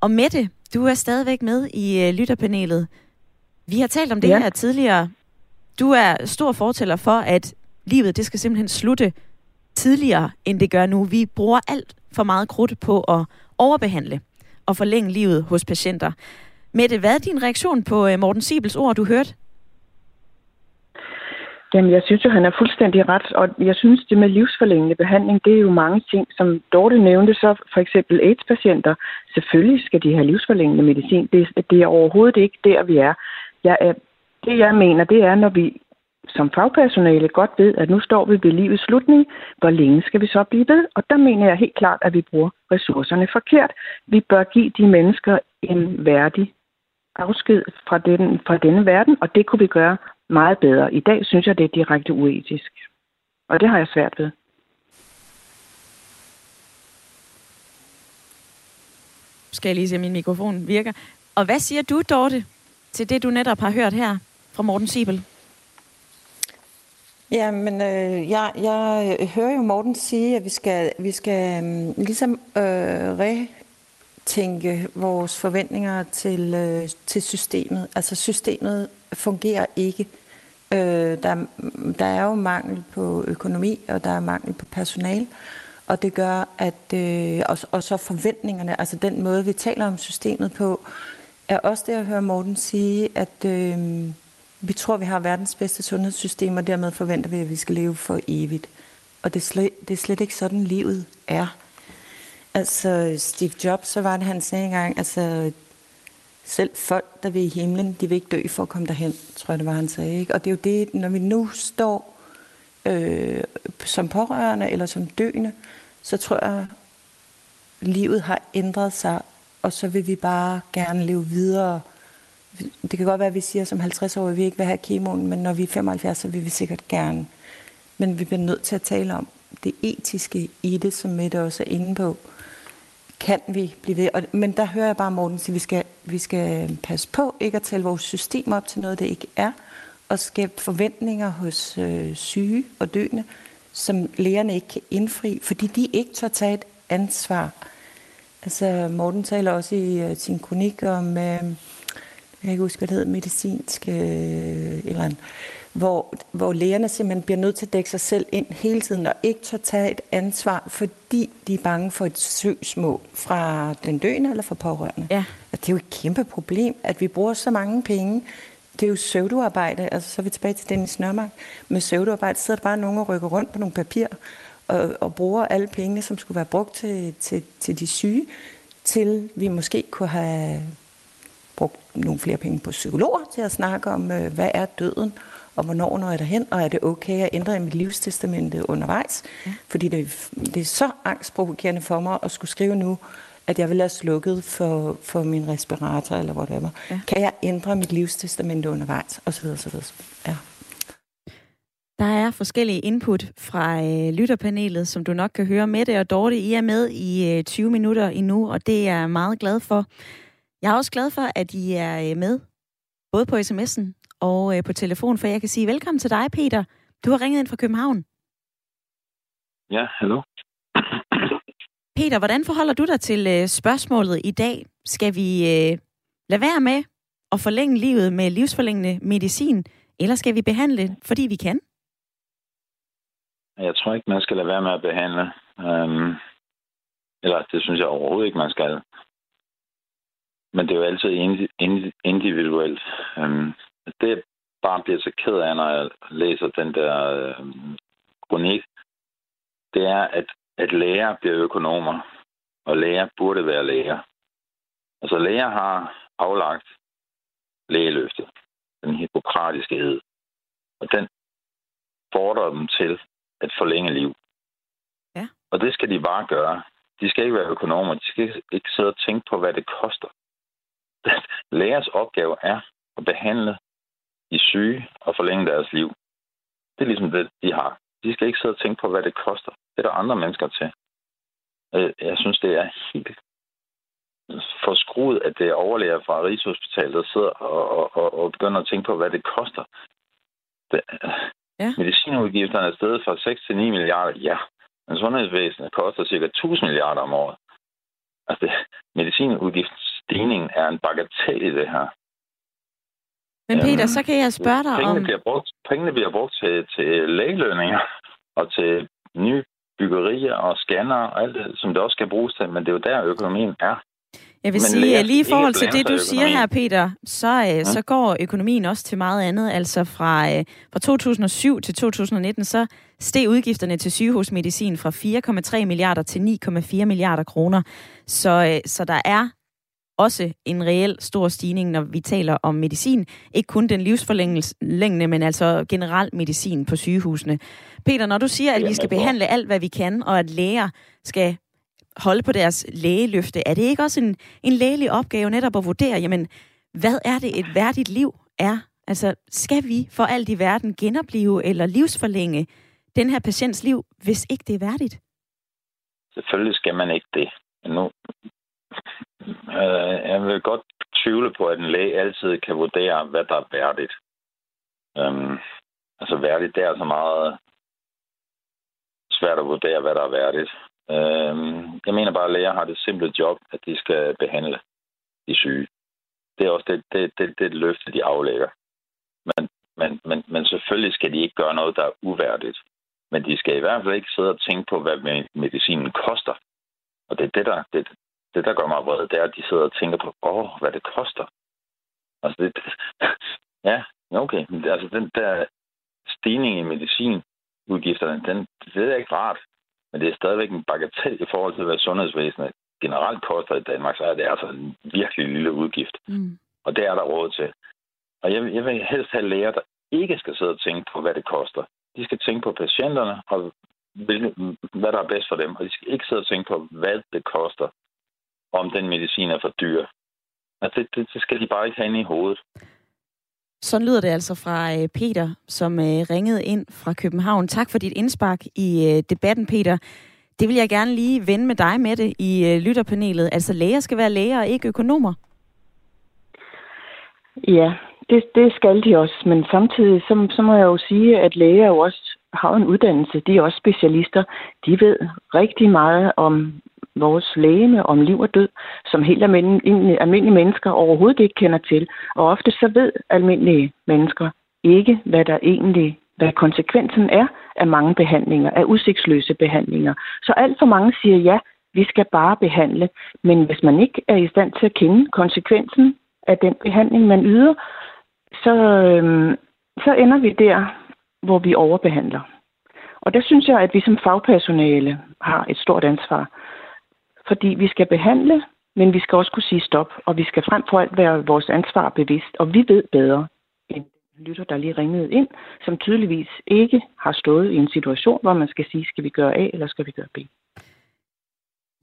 Og Mette, du er stadigvæk med i lytterpanelet. Vi har talt om det ja. her tidligere. Du er stor fortæller for, at livet det skal simpelthen slutte tidligere, end det gør nu. Vi bruger alt for meget krudt på at overbehandle og forlænge livet hos patienter. Mette, hvad er din reaktion på Morten Siebels ord, du hørte? Jamen, jeg synes jo, han er fuldstændig ret, og jeg synes, det med livsforlængende behandling, det er jo mange ting, som Dorte nævnte, så for eksempel AIDS-patienter, selvfølgelig skal de have livsforlængende medicin. Det, det er overhovedet ikke der, vi er. Jeg er. Det, jeg mener, det er, når vi som fagpersonale godt ved, at nu står vi ved livets slutning, hvor længe skal vi så blive ved? Og der mener jeg helt klart, at vi bruger ressourcerne forkert. Vi bør give de mennesker en værdig afsked fra, den, fra denne verden, og det kunne vi gøre meget bedre. I dag synes jeg, det er direkte uetisk. Og det har jeg svært ved. Nu skal jeg lige se, om min mikrofon virker. Og hvad siger du, Dorte, til det, du netop har hørt her fra Morten Siebel? Ja, men øh, jeg, jeg hører jo Morten sige, at vi skal, vi skal øh, ligesom øh, retænke vores forventninger til, øh, til systemet. Altså systemet fungerer ikke. Øh, der, der er jo mangel på økonomi, og der er mangel på personale, og det gør, at øh, og, og så forventningerne, altså den måde, vi taler om systemet på, er også det, jeg hører Morten sige, at øh, vi tror, vi har verdens bedste sundhedssystem, og dermed forventer vi, at vi skal leve for evigt. Og det er slet, det er slet ikke sådan, livet er. Altså Steve Jobs, så var det, han sagde engang, altså selv folk, der vil i himlen, de vil ikke dø for at komme derhen, tror jeg, det var, han sagde. Ikke? Og det er jo det, når vi nu står øh, som pårørende eller som døende, så tror jeg, livet har ændret sig, og så vil vi bare gerne leve videre. Det kan godt være, at vi siger, at som halvtreds år vil vi ikke vil have kemoen, men når vi er femoghalvfjerds, så vil vi sikkert gerne. Men vi bliver nødt til at tale om det etiske i det, som Mette også er inde på. Kan vi blive ved? Og, men der hører jeg bare Morten sige, at vi skal, vi skal passe på ikke at tælle vores system op til noget, det ikke er, og skabe forventninger hos øh, syge og døende, som lægerne ikke kan indfri, fordi de ikke tør tage et ansvar. Altså Morten taler også i øh, sin kronik om, øh, jeg kan ikke huske, hvad det hedder, medicinsk øh, eller andet, hvor, hvor lægerne simpelthen bliver nødt til at dække sig selv ind hele tiden, og ikke tør tage et ansvar, fordi de er bange for et søgsmål fra den døende eller fra pårørende. Ja. Og det er jo et kæmpe problem, at vi bruger så mange penge. Det er jo pseudoarbejde, altså så er vi tilbage til Dennis Nørmark. Med pseudoarbejde sidder bare nogen og rykker rundt på nogle papirer, og, og bruger alle pengene, som skulle være brugt til, til, til de syge, til vi måske kunne have brugt nogle flere penge på psykologer, til at snakke om, hvad er døden, og hvornår når jeg derhen, og er det okay at ændre i mit livstestamente undervejs? Ja. Fordi det, det er så angstprovokerende for mig at skulle skrive nu, at jeg vil have slukket for, for min respirator, eller whatever. Ja. Kan jeg ændre mit livstestamente undervejs? Og så videre, så videre. Ja. Der er forskellige input fra øh, lytterpanelet, som du nok kan høre. Mette og Dorte, I er med i øh, tyve minutter endnu, og det er jeg meget glad for. Jeg er også glad for, at I er øh, med, både på sms'en og øh, på telefon, for jeg kan sige velkommen til dig, Peter. Du har ringet ind fra København. Ja, hallo. Peter, hvordan forholder du dig til øh, spørgsmålet i dag? Skal vi øh, lade være med at forlænge livet med livsforlængende medicin, eller skal vi behandle, fordi vi kan? Jeg tror ikke, man skal lade være med at behandle. Øhm, eller det synes jeg overhovedet ikke, man skal. Men det er jo altid individuelt. Øhm, det jeg bare bliver så ked af, når jeg læser den der øhm, kronik, det er, at at læger bliver økonomer, og læger burde være læger. Altså læger har aflagt lægeløftet, den hippokratiske ed, og den fordrer dem til at forlænge liv. Ja. Og det skal de bare gøre. De skal ikke være økonomer, de skal ikke sidde og tænke på, hvad det koster. Lægers opgave er at behandle de syge og forlænge deres liv. Det er ligesom det, de har. De skal ikke sidde og tænke på, hvad det koster. Det er der andre mennesker til. Jeg synes, det er helt forskruet, at det er overlæger fra Rigshospitalet, der sidder og, og, og, og begynder at tænke på, hvad det koster. Det, ja. Medicinudgifterne er stedet fra seks til ni milliarder. Ja, men sundhedsvæsenet koster cirka tusind milliarder om året. Altså, medicinudgiftsstigningen er en bagatel i det her. Men Peter, så kan jeg spørge dig pengene om... Bliver brugt, pengene bliver brugt til, til lægelønninger og til nye byggerier og scanner og alt det, som det også skal bruges til, men det er jo der, økonomien er. Jeg vil men sige, at lige i forhold til det, du siger her, Peter, så, ja. så går økonomien også til meget andet. Altså fra, fra to tusind og syv til to tusind og nitten, så steg udgifterne til sygehusmedicin fra fire komma tre milliarder til ni komma fire milliarder kroner. Så, så der er også en reel stor stigning, når vi taler om medicin. Ikke kun den livsforlængende, men altså generelt medicin på sygehusene. Peter, når du siger, at vi skal behandle alt, hvad vi kan, og at læger skal holde på deres lægeløfte, er det ikke også en, en lægelig opgave netop at vurdere, jamen, hvad er det, et værdigt liv er? Altså, skal vi for alt i verden genopleve eller livsforlænge den her patients liv, hvis ikke det er værdigt? Selvfølgelig skal man ikke det. Nu... Jeg vil godt tvivle på, at en læge altid kan vurdere, hvad der er værdigt. Øhm, altså værdigt, det er så meget svært at vurdere, hvad der er værdigt. Øhm, jeg mener bare, at læger har det simple job, at de skal behandle de syge. Det er også det, det, det, det løfte, de aflægger. Men, men, men, men selvfølgelig skal de ikke gøre noget, der er uværdigt. Men de skal i hvert fald ikke sidde og tænke på, hvad medicinen koster. Og det er det, der... Det, Det, der gør mig vred, det er, at de sidder og tænker på, åh, hvad det koster. Altså, det, ja, okay. Altså, den der stigning i medicinudgifterne, den, det er ikke rart. Men det er stadigvæk en bagatel i forhold til, hvad sundhedsvæsenet generelt koster i Danmark, så er det altså en virkelig lille udgift. Mm. Og det er der råd til. Og jeg, jeg vil helst have læger, der ikke skal sidde og tænke på, hvad det koster. De skal tænke på patienterne og hvad der er bedst for dem. Og de skal ikke sidde og tænke på, hvad det koster, om den medicin er for dyr. Altså, det, det, det skal de bare ikke have inde i hovedet. Sådan lyder det altså fra Peter, som ringede ind fra København. Tak for dit indspark i debatten, Peter. Det vil jeg gerne lige vende med dig, Mette, i lytterpanelet. Altså, læger skal være læger og ikke økonomer. Ja, det, det skal de også. Men samtidig, så, så må jeg jo sige, at læger jo også har en uddannelse. De er også specialister. De ved rigtig meget om vores lægeme, om liv og død, som helt almindelige mennesker overhovedet ikke kender til. Og ofte så ved almindelige mennesker ikke, hvad der egentlig, hvad konsekvensen er af mange behandlinger, af udsigtsløse behandlinger. Så alt for mange siger, ja, vi skal bare behandle. Men hvis man ikke er i stand til at kende konsekvensen af den behandling, man yder, så, øhm, så ender vi der, hvor vi overbehandler. Og der synes jeg, at vi som fagpersonale har et stort ansvar. Fordi vi skal behandle, men vi skal også kunne sige stop, og vi skal frem for alt være vores ansvar bevidst. Og vi ved bedre end lytter, der lige ringede ind, som tydeligvis ikke har stået i en situation, hvor man skal sige, skal vi gøre A, eller skal vi gøre B?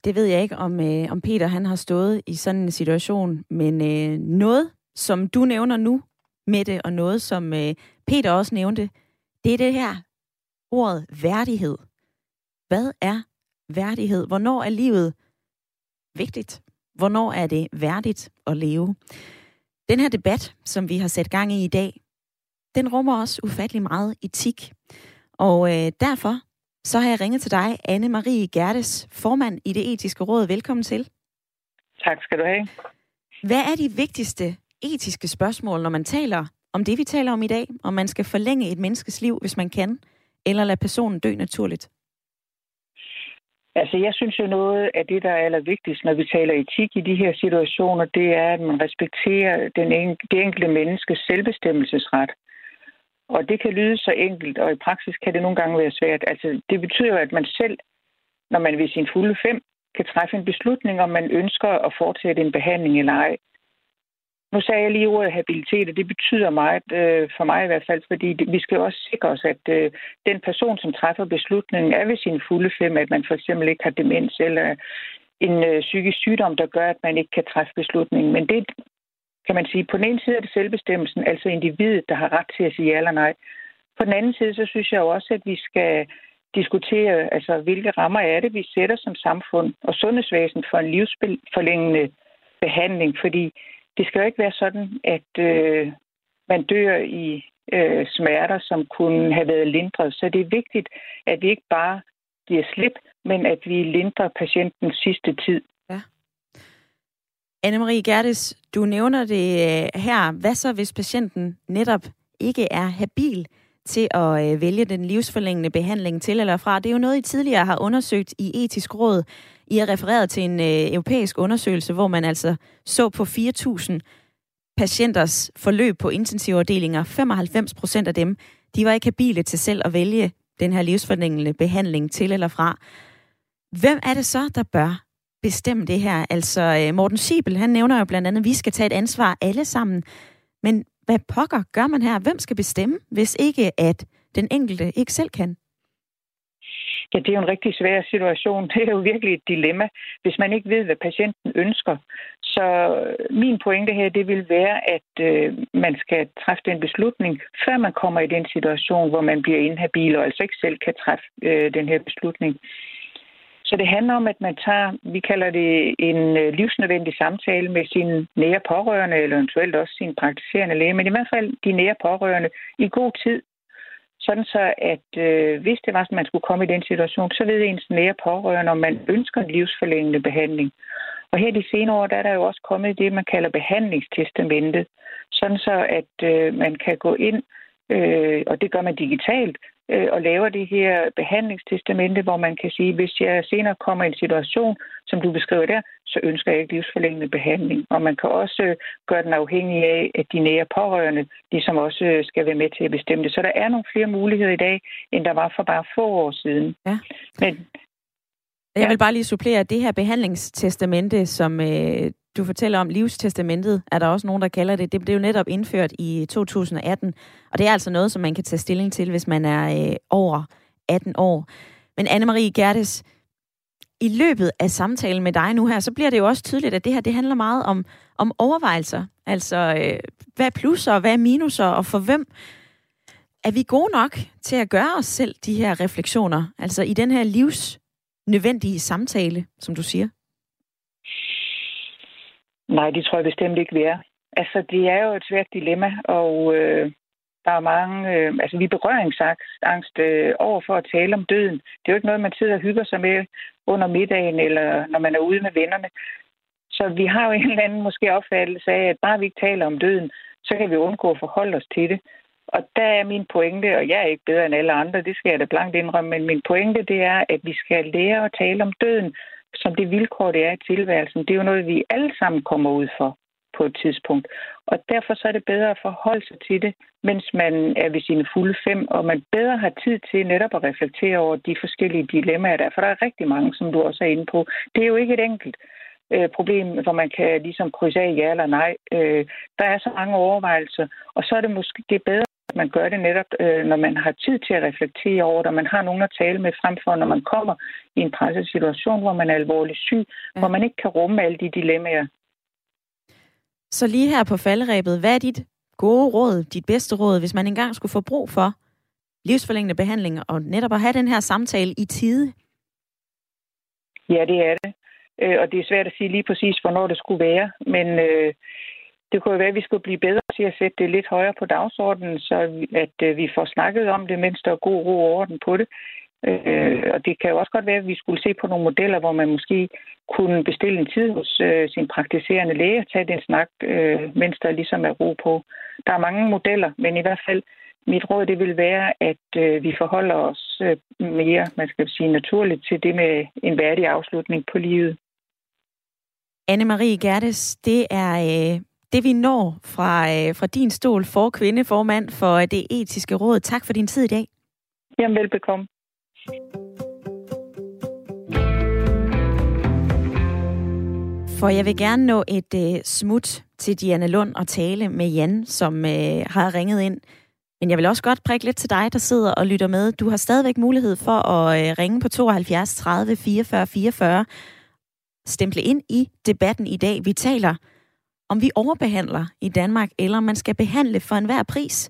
Det ved jeg ikke, om, øh, om Peter han har stået i sådan en situation, men øh, noget, som du nævner nu, Mette, og noget, som øh, Peter også nævnte, det er det her ordet værdighed. Hvad er værdighed? Hvornår er livet vigtigt? Hvornår er det værdigt at leve? Den her debat, som vi har sat gang i i dag, den rummer også ufattelig meget etik. Og øh, derfor så har jeg ringet til dig, Anne-Marie Gerdes, formand i Det Etiske Råd. Velkommen til. Tak skal du have. Hvad er de vigtigste etiske spørgsmål, når man taler om det, vi taler om i dag? Om man skal forlænge et menneskes liv, hvis man kan, eller lade personen dø naturligt? Altså, jeg synes jo noget af det, der er allervigtigst, når vi taler etik i de her situationer, det er, at man respekterer den enkelte, det enkelte menneskes selvbestemmelsesret. Og det kan lyde så enkelt, og i praksis kan det nogle gange være svært. Altså, det betyder jo, at man selv, når man ved sin fulde fem, kan træffe en beslutning, om man ønsker at fortsætte en behandling eller ej. Nu sagde jeg lige ordet habilitet, og det betyder meget, øh, for mig i hvert fald, fordi vi skal jo også sikre os, at øh, den person, som træffer beslutningen, er ved sin fulde fem, at man for eksempel ikke har demens eller en øh, psykisk sygdom, der gør, at man ikke kan træffe beslutningen. Men det kan man sige, på den ene side er det selvbestemmelsen, altså individet, der har ret til at sige ja eller nej. På den anden side, så synes jeg jo også, at vi skal diskutere, altså hvilke rammer er det, vi sætter som samfund og sundhedsvæsen for en livsforlængende behandling, fordi det skal jo ikke være sådan, at øh, man dør i øh, smerter, som kunne have været lindret. Så det er vigtigt, at vi ikke bare giver slip, men at vi lindrer patientens sidste tid. Ja. Anne-Marie Gerdes, du nævner det her. Hvad så, hvis patienten netop ikke er habil til at øh, vælge den livsforlængende behandling til eller fra? Det er jo noget, I tidligere har undersøgt i Etisk Råd. I har refereret til en øh, europæisk undersøgelse, hvor man altså så på fire tusind patienters forløb på intensivafdelinger. femoghalvfems procent af dem, de var ikke habile til selv at vælge den her livsforlængende behandling til eller fra. Hvem er det så, der bør bestemme det her? Altså øh, Morten Siebel, han nævner jo blandt andet, at vi skal tage et ansvar alle sammen. Men hvad pokker gør man her? Hvem skal bestemme, hvis ikke at den enkelte ikke selv kan? Ja, det er jo en rigtig svær situation. Det er jo virkelig et dilemma, hvis man ikke ved, hvad patienten ønsker. Så min pointe her, det vil være, at øh, man skal træffe den beslutning, før man kommer i den situation, hvor man bliver inhabil og altså ikke selv kan træffe øh, den her beslutning. Så det handler om, at man tager, vi kalder det en livsnødvendig samtale med sine nære pårørende, eller eventuelt også sin praktiserende læge, men i hvert fald de nære pårørende i god tid. Sådan så, at øh, hvis det var, at man skulle komme i den situation, så ved ens nære pårørende, om man ønsker en livsforlængende behandling. Og her de senere år, der er der jo også kommet det, man kalder behandlingstestamentet. Sådan så, at øh, man kan gå ind, øh, og det gør man digitalt, øh, og laver det her behandlingstestamente, hvor man kan sige, hvis jeg senere kommer i en situation, som du beskriver der, så ønsker jeg ikke livsforlængende behandling. Og man kan også gøre den afhængig af, at de nære pårørende, de som også skal være med til at bestemme det. Så der er nogle flere muligheder i dag, end der var for bare få år siden. Ja. Men, ja. Jeg vil bare lige supplere, at det her behandlingstestamente, som øh, du fortæller om, livstestamentet, er der også nogen, der kalder det, det blev netop indført i to tusind og atten. Og det er altså noget, som man kan tage stilling til, hvis man er øh, over atten år. Men Anne-Marie Gerdes, i løbet af samtalen med dig nu her, så bliver det jo også tydeligt, at det her det handler meget om, om overvejelser. Altså, øh, hvad er plusser, hvad er minuser, og for hvem er vi gode nok til at gøre os selv de her refleksioner? Altså i den her livsnødvendige samtale, som du siger. Nej, det tror jeg bestemt ikke, vi er. Altså, det er jo et svært dilemma, og øh, der er mange... Øh, altså, vi berøringsangst øh, over for at tale om døden. Det er jo ikke noget, man sidder og hygger sig med under middagen, eller når man er ude med vennerne. Så vi har jo en eller anden måske opfattelse af, at bare vi ikke taler om døden, så kan vi undgå at forholde os til det. Og der er min pointe, og jeg er ikke bedre end alle andre, det skal jeg da blankt indrømme, men min pointe, det er, at vi skal lære at tale om døden, som det vilkår, det er i tilværelsen. Det er jo noget, vi alle sammen kommer ud for på et tidspunkt. Og derfor så er det bedre at forholde sig til det, mens man er ved sine fulde fem, og man bedre har tid til netop at reflektere over de forskellige dilemmaer, der er. For der er rigtig mange, som du også er inde på. Det er jo ikke et enkelt øh, problem, hvor man kan ligesom krydse af ja eller nej. Øh, der er så mange overvejelser, og så er det måske det er bedre, at man gør det netop, øh, når man har tid til at reflektere over det, og man har nogen at tale med frem for, når man kommer i en presset situation, hvor man er alvorligt syg, ja. Hvor man ikke kan rumme alle de dilemmaer. Så lige her på falderebet, hvad er dit gode råd, dit bedste råd, hvis man engang skulle få brug for livsforlængende behandling og netop at have den her samtale i tide? Ja, det er det. Og det er svært at sige lige præcis, hvornår det skulle være, men øh, det kunne jo være, at vi skulle blive bedre til at sætte det lidt højere på dagsordenen, så at vi får snakket om det, mens der er god ro og orden på det. Øh, og det kan jo også godt være, at vi skulle se på nogle modeller, hvor man måske kunne bestille en tid hos øh, sin praktiserende læge og tage den snak, øh, mens der ligesom er ro på. Der er mange modeller, men i hvert fald mit råd, det vil være, at øh, vi forholder os øh, mere, man skal sige naturligt, til det med en værdig afslutning på livet. Anne-Marie Gerdes, det er øh, det, vi når fra, øh, fra din stol for kvinde, formand for Det Etiske Råd. Tak for din tid i dag. Jamen, velbekomme. For jeg vil gerne nå et øh, smut til Diana Lund og tale med Jan, som øh, har ringet ind. Men jeg vil også godt prikke lidt til dig, der sidder og lytter med. Du har stadigvæk mulighed for at øh, ringe på tooghalvfjerds tredive fireogfyrre fireogfyrre. Stemple ind i debatten i dag. Vi taler om vi overbehandler i Danmark, eller om man skal behandle for enhver pris.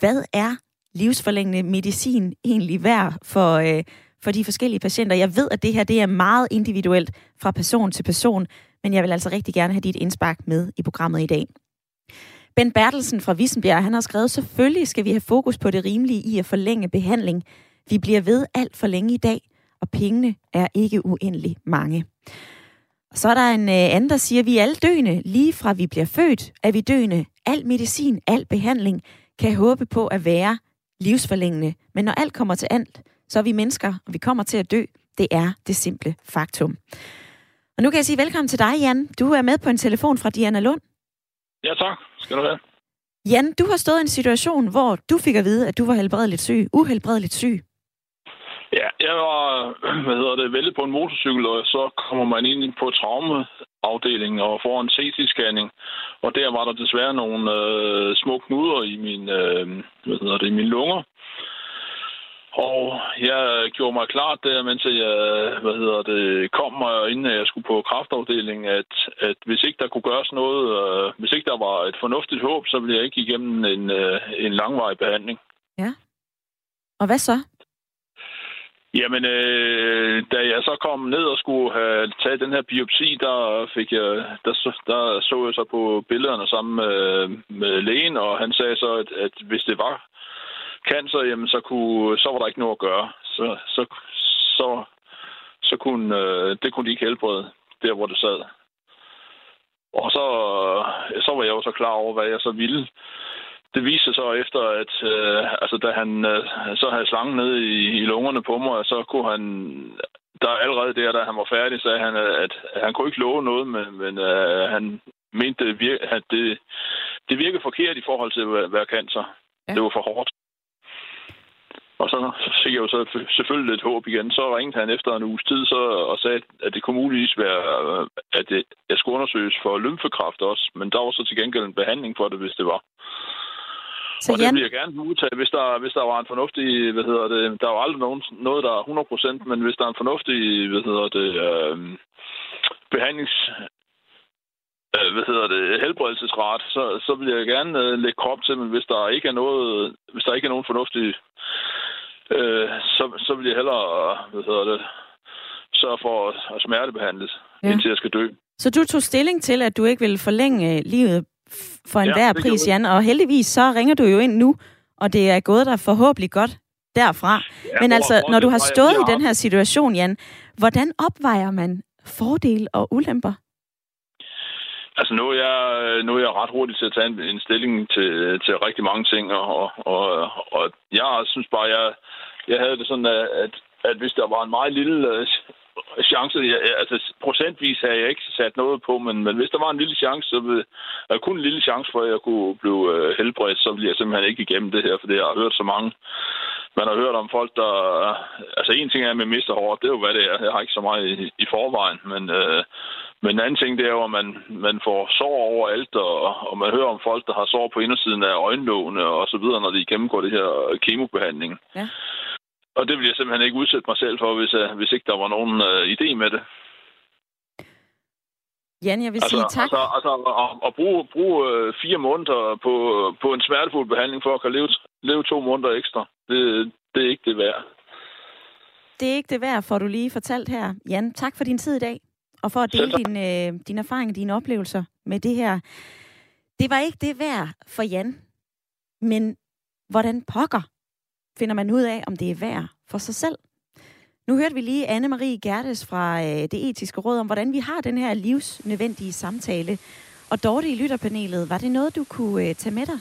Hvad er livsforlængende medicin egentlig værd for, øh, for de forskellige patienter? Jeg ved, at det her det er meget individuelt fra person til person, men jeg vil altså rigtig gerne have dit indspark med i programmet i dag. Ben Bertelsen fra Vissenbjerg, han har skrevet, selvfølgelig skal vi have fokus på det rimelige i at forlænge behandling. Vi bliver ved alt for længe i dag, og pengene er ikke uendelig mange. Og så er der en øh, anden, der siger, vi er alle døende, lige fra vi bliver født, er vi døende. Al medicin, al behandling kan håbe på at være livsforlængende. Men når alt kommer til alt, så er vi mennesker, og vi kommer til at dø. Det er det simple faktum. Og nu kan jeg sige velkommen til dig, Jan. Du er med på en telefon fra Diana Lund. Ja, tak. Skal du have. Jan, du har stået i en situation, hvor du fik at vide, at du var helbredeligt syg. Uhelbredeligt syg. Ja, jeg var hvad hedder det, væltet på en motorcykel, og så kommer man ind på traumeafdelingen og får en C T-scanning. Og der var der desværre nogle øh, små knuder i min, øh, hvad hedder det, i mine lunger. Og jeg gjorde mig klart der, mens jeg hvad hedder det, kom mig, inden jeg skulle på kræftafdelingen, at, at hvis ikke der kunne gøres noget, øh, hvis ikke der var et fornuftigt håb, så ville jeg ikke igennem en, øh, en langvarig behandling. Ja. Og hvad så? Jamen, øh, da jeg så kom ned og skulle have taget den her biopsi, der, fik jeg, der, der så jeg så på billederne sammen med, med lægen, og han sagde så, at, at hvis det var cancer, jamen, så, kunne, så var der ikke noget at gøre. Så, så, så, så kunne, øh, det kunne de ikke helbrede, der hvor det sad. Og så, så var jeg jo så klar over, hvad jeg så ville. Det viste sig så efter, at øh, altså, da han øh, så havde slangen ned i, i lungerne på mig, så kunne han, der allerede der, da han var færdig, sagde han, at, at han kunne ikke love noget, men, men øh, han mente, det vir- at det, det virkede forkert i forhold til at være cancer. Ja. Det var for hårdt. Og så fik jeg jo så selvfølgelig lidt håb igen. Så ringte han efter en uges tid så, og sagde, at det kunne muligvis være, at det, jeg skulle undersøges for lymfekræft også, men der var så til gengæld en behandling for det, hvis det var. Så og Jan... det vil jeg gerne udtage, hvis der, hvis der var en fornuftig, hvad hedder det, der er jo aldrig nogen, noget, der er hundrede procent, men hvis der er en fornuftig, hvad hedder det, øh, behandlings, øh, hvad hedder det, helbredelsesret, så, så vil jeg gerne øh, lægge krop til, men hvis der ikke er noget, hvis der ikke er nogen fornuftig, øh, så, så vil jeg hellere, hvad hedder det, sørge for at, at smertebehandles, ja. Indtil jeg skal dø. Så du tog stilling til, at du ikke ville forlænge livet for enhver ja, pris, Jan, og heldigvis så ringer du jo ind nu, og det er gået dig forhåbentlig godt derfra. Ja, men altså, når du har stået i den her situation, Jan, hvordan opvejer man fordele og ulemper? Altså, nu er jeg, nu er jeg ret hurtig til at tage en, en stilling til, til rigtig mange ting, og, og, og jeg synes bare, jeg, jeg havde det sådan, at, at hvis der var en meget lille... chance, altså procentvis har jeg ikke sat noget på, men, men hvis der var en lille chance, så vil, kun en lille chance for, at jeg kunne blive øh, helbredt, så ville jeg simpelthen ikke igennem det her, for det har jeg hørt så mange. Man har hørt om folk, der... Altså, en ting er, med man mister håret, det er jo, hvad det er. Jeg har ikke så meget i, i forvejen, men, øh, men en anden ting, det er jo, at man, man får sår overalt, og, og man hører om folk, der har sår på indersiden af øjenlågene, og så videre, når de gennemgår det her kemobehandling. Ja. Og det ville jeg simpelthen ikke udsætte mig selv for, hvis, hvis ikke der var nogen øh, idé med det. Jan, jeg vil altså, sige tak. Altså, altså at, at bruge, bruge fire måneder på, på en smertefuld behandling for at kunne leve, leve to måneder ekstra, det, det er ikke det værd. Det er ikke det værd, får du lige fortalt her. Jan, tak for din tid i dag, og for at dele din, øh, din erfaring og dine oplevelser med det her. Det var ikke det værd for Jan, men hvordan pokker finder man ud af, om det er værd for sig selv. Nu hørte vi lige Anne-Marie Gerdes fra øh, Det Etiske Råd om, hvordan vi har den her livsnødvendige samtale. Og Dorte i lytterpanelet, var det noget, du kunne øh, tage med dig?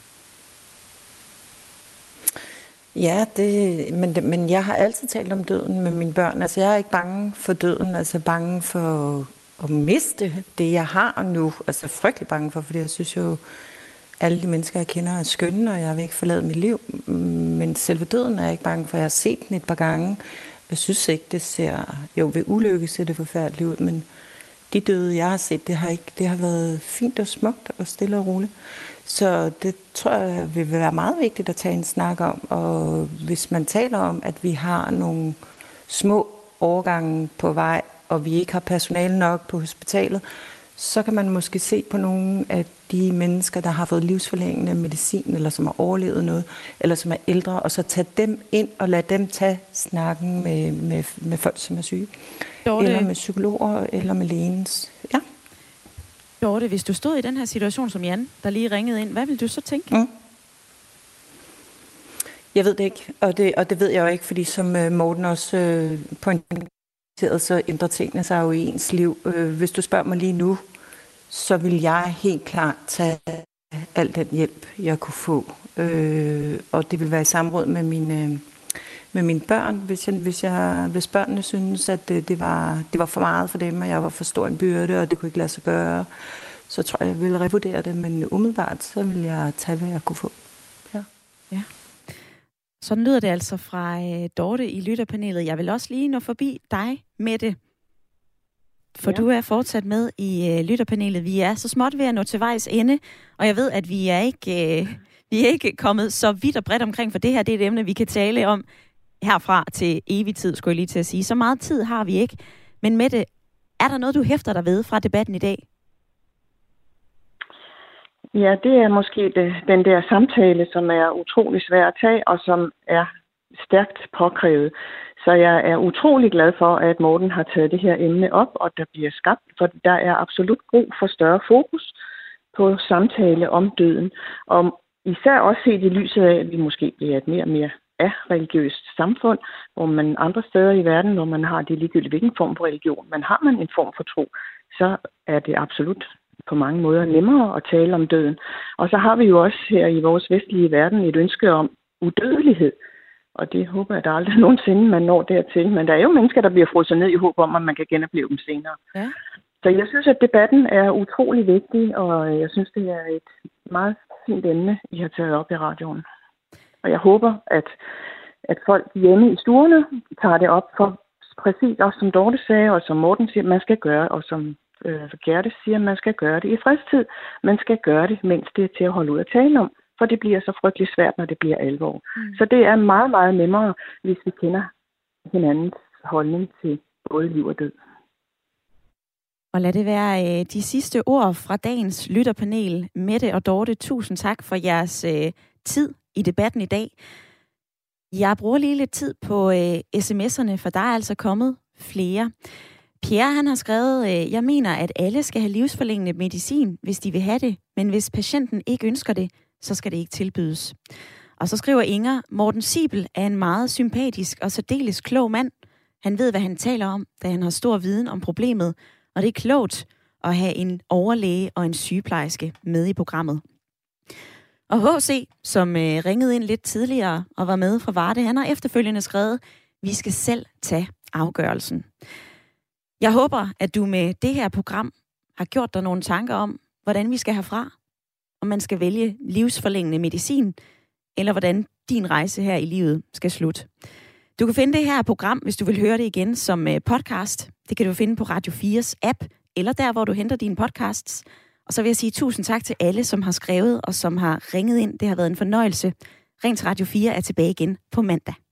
Ja, det, men, men jeg har altid talt om døden med mine børn. Altså, jeg er ikke bange for døden, altså bange for at miste det, jeg har nu. Altså frygtelig bange for, fordi jeg synes jo, alle de mennesker, jeg kender, er skønne, og jeg vil ikke forlade mit liv. Men selve døden er jeg ikke bange for. Jeg har set den et par gange. Jeg synes ikke, det ser... Jo, ved ulykke ser det forfærdeligt ud, men de døde, jeg har set, det har, ikke, det har været fint og smukt og stille og roligt. Så det tror jeg vil være meget vigtigt at tage en snak om. Og hvis man taler om, at vi har nogle små overgange på vej, og vi ikke har personale nok på hospitalet, så kan man måske se på nogle af de mennesker, der har fået livsforlængende medicin, eller som har overlevet noget, eller som er ældre, og så tage dem ind og lade dem tage snakken med, med, med folk, som er syge. Dorte. Eller med psykologer, eller med lægens. Ja. Dorte, hvis du stod i den her situation som Jan, der lige ringede ind, hvad ville du så tænke? Mm. Jeg ved det ikke, og det, og det ved jeg jo ikke, fordi som Morten også øh, pointerede, så ændrer tingene sig jo i ens liv. Hvis du spørger mig lige nu, så vil jeg helt klart tage al den hjælp, jeg kunne få. Og det vil være i samråd med mine, med mine børn, hvis, jeg, hvis, jeg, hvis børnene synes, at det, det, var, det var for meget for dem, og jeg var for stor en byrde, og det kunne ikke lade sig gøre. Så tror jeg, jeg vil revurdere det, men umiddelbart, så vil jeg tage, hvad jeg kunne få. Ja. Ja. Sådan lyder det altså fra øh, Dorte i lytterpanelet. Jeg vil også lige nå forbi dig, Mette. For ja. Du er fortsat med i øh, lytterpanelet. Vi er så småt ved at nå til vejs ende, og jeg ved, at vi er ikke, øh, vi er ikke kommet så vidt og bredt omkring, for det her det er et emne, vi kan tale om herfra til evig tid, skulle jeg lige til at sige. Så meget tid har vi ikke. Men Mette, er der noget, du hæfter dig ved fra debatten i dag? Ja, det er måske det, den der samtale, som er utrolig svær at tage, og som er stærkt påkrævet. Så jeg er utrolig glad for, at Morten har taget det her emne op, og der bliver skabt, for der er absolut brug for større fokus på samtale om døden. Og især også set i lyset af, at vi måske bliver et mere og mere af-religiøst samfund, hvor man andre steder i verden, hvor man har det ligegyldigt, hvilken form for religion, men har man en form for tro, så er det absolut på mange måder nemmere at tale om døden. Og så har vi jo også her i vores vestlige verden et ønske om udødelighed. Og det håber jeg, der aldrig nogensinde man når dertil. Men der er jo mennesker, der bliver frosset ned i håb om, at man kan genopleve dem senere. Ja. Så jeg synes, at debatten er utrolig vigtig, og jeg synes, det er et meget fint emne, I har taget op i radioen. Og jeg håber, at, at folk hjemme i stuerne tager det op for præcis også som Dorte sagde, og som Morten siger, man skal gøre, og som Gerdes siger, at man skal gøre det i fredstid. Man skal gøre det, mens det er til at holde ud at tale om. for det bliver så frygtelig svært, når det bliver alvor. Mm. Så det er meget, meget nemmere, hvis vi kender hinandens holdning til både liv og død. Og lad det være øh, de sidste ord fra dagens lytterpanel. Mette og Dorte, tusind tak for jeres øh, tid i debatten i dag. Jeg bruger lige lidt tid på øh, sms'erne, for der er altså kommet flere. Pierre, han har skrevet, øh, jeg mener, at alle skal have livsforlængende medicin, hvis de vil have det, men hvis patienten ikke ønsker det, så skal det ikke tilbydes. Og så skriver Inger, Morten Siebel er en meget sympatisk og særdeles klog mand. Han ved, hvad han taler om, da han har stor viden om problemet, og det er klogt at have en overlæge og en sygeplejerske med i programmet. Og H C, som øh, ringede ind lidt tidligere og var med fra Varde, han har efterfølgende skrevet, vi skal selv tage afgørelsen. Jeg håber, at du med det her program har gjort dig nogle tanker om, hvordan vi skal herfra, om man skal vælge livsforlængende medicin, eller hvordan din rejse her i livet skal slutte. Du kan finde det her program, hvis du vil høre det igen, som podcast. Det kan du finde på Radio fires app, eller der, hvor du henter dine podcasts. Og så vil jeg sige tusind tak til alle, som har skrevet og som har ringet ind. Det har været en fornøjelse. Ring til Radio fire er tilbage igen på mandag.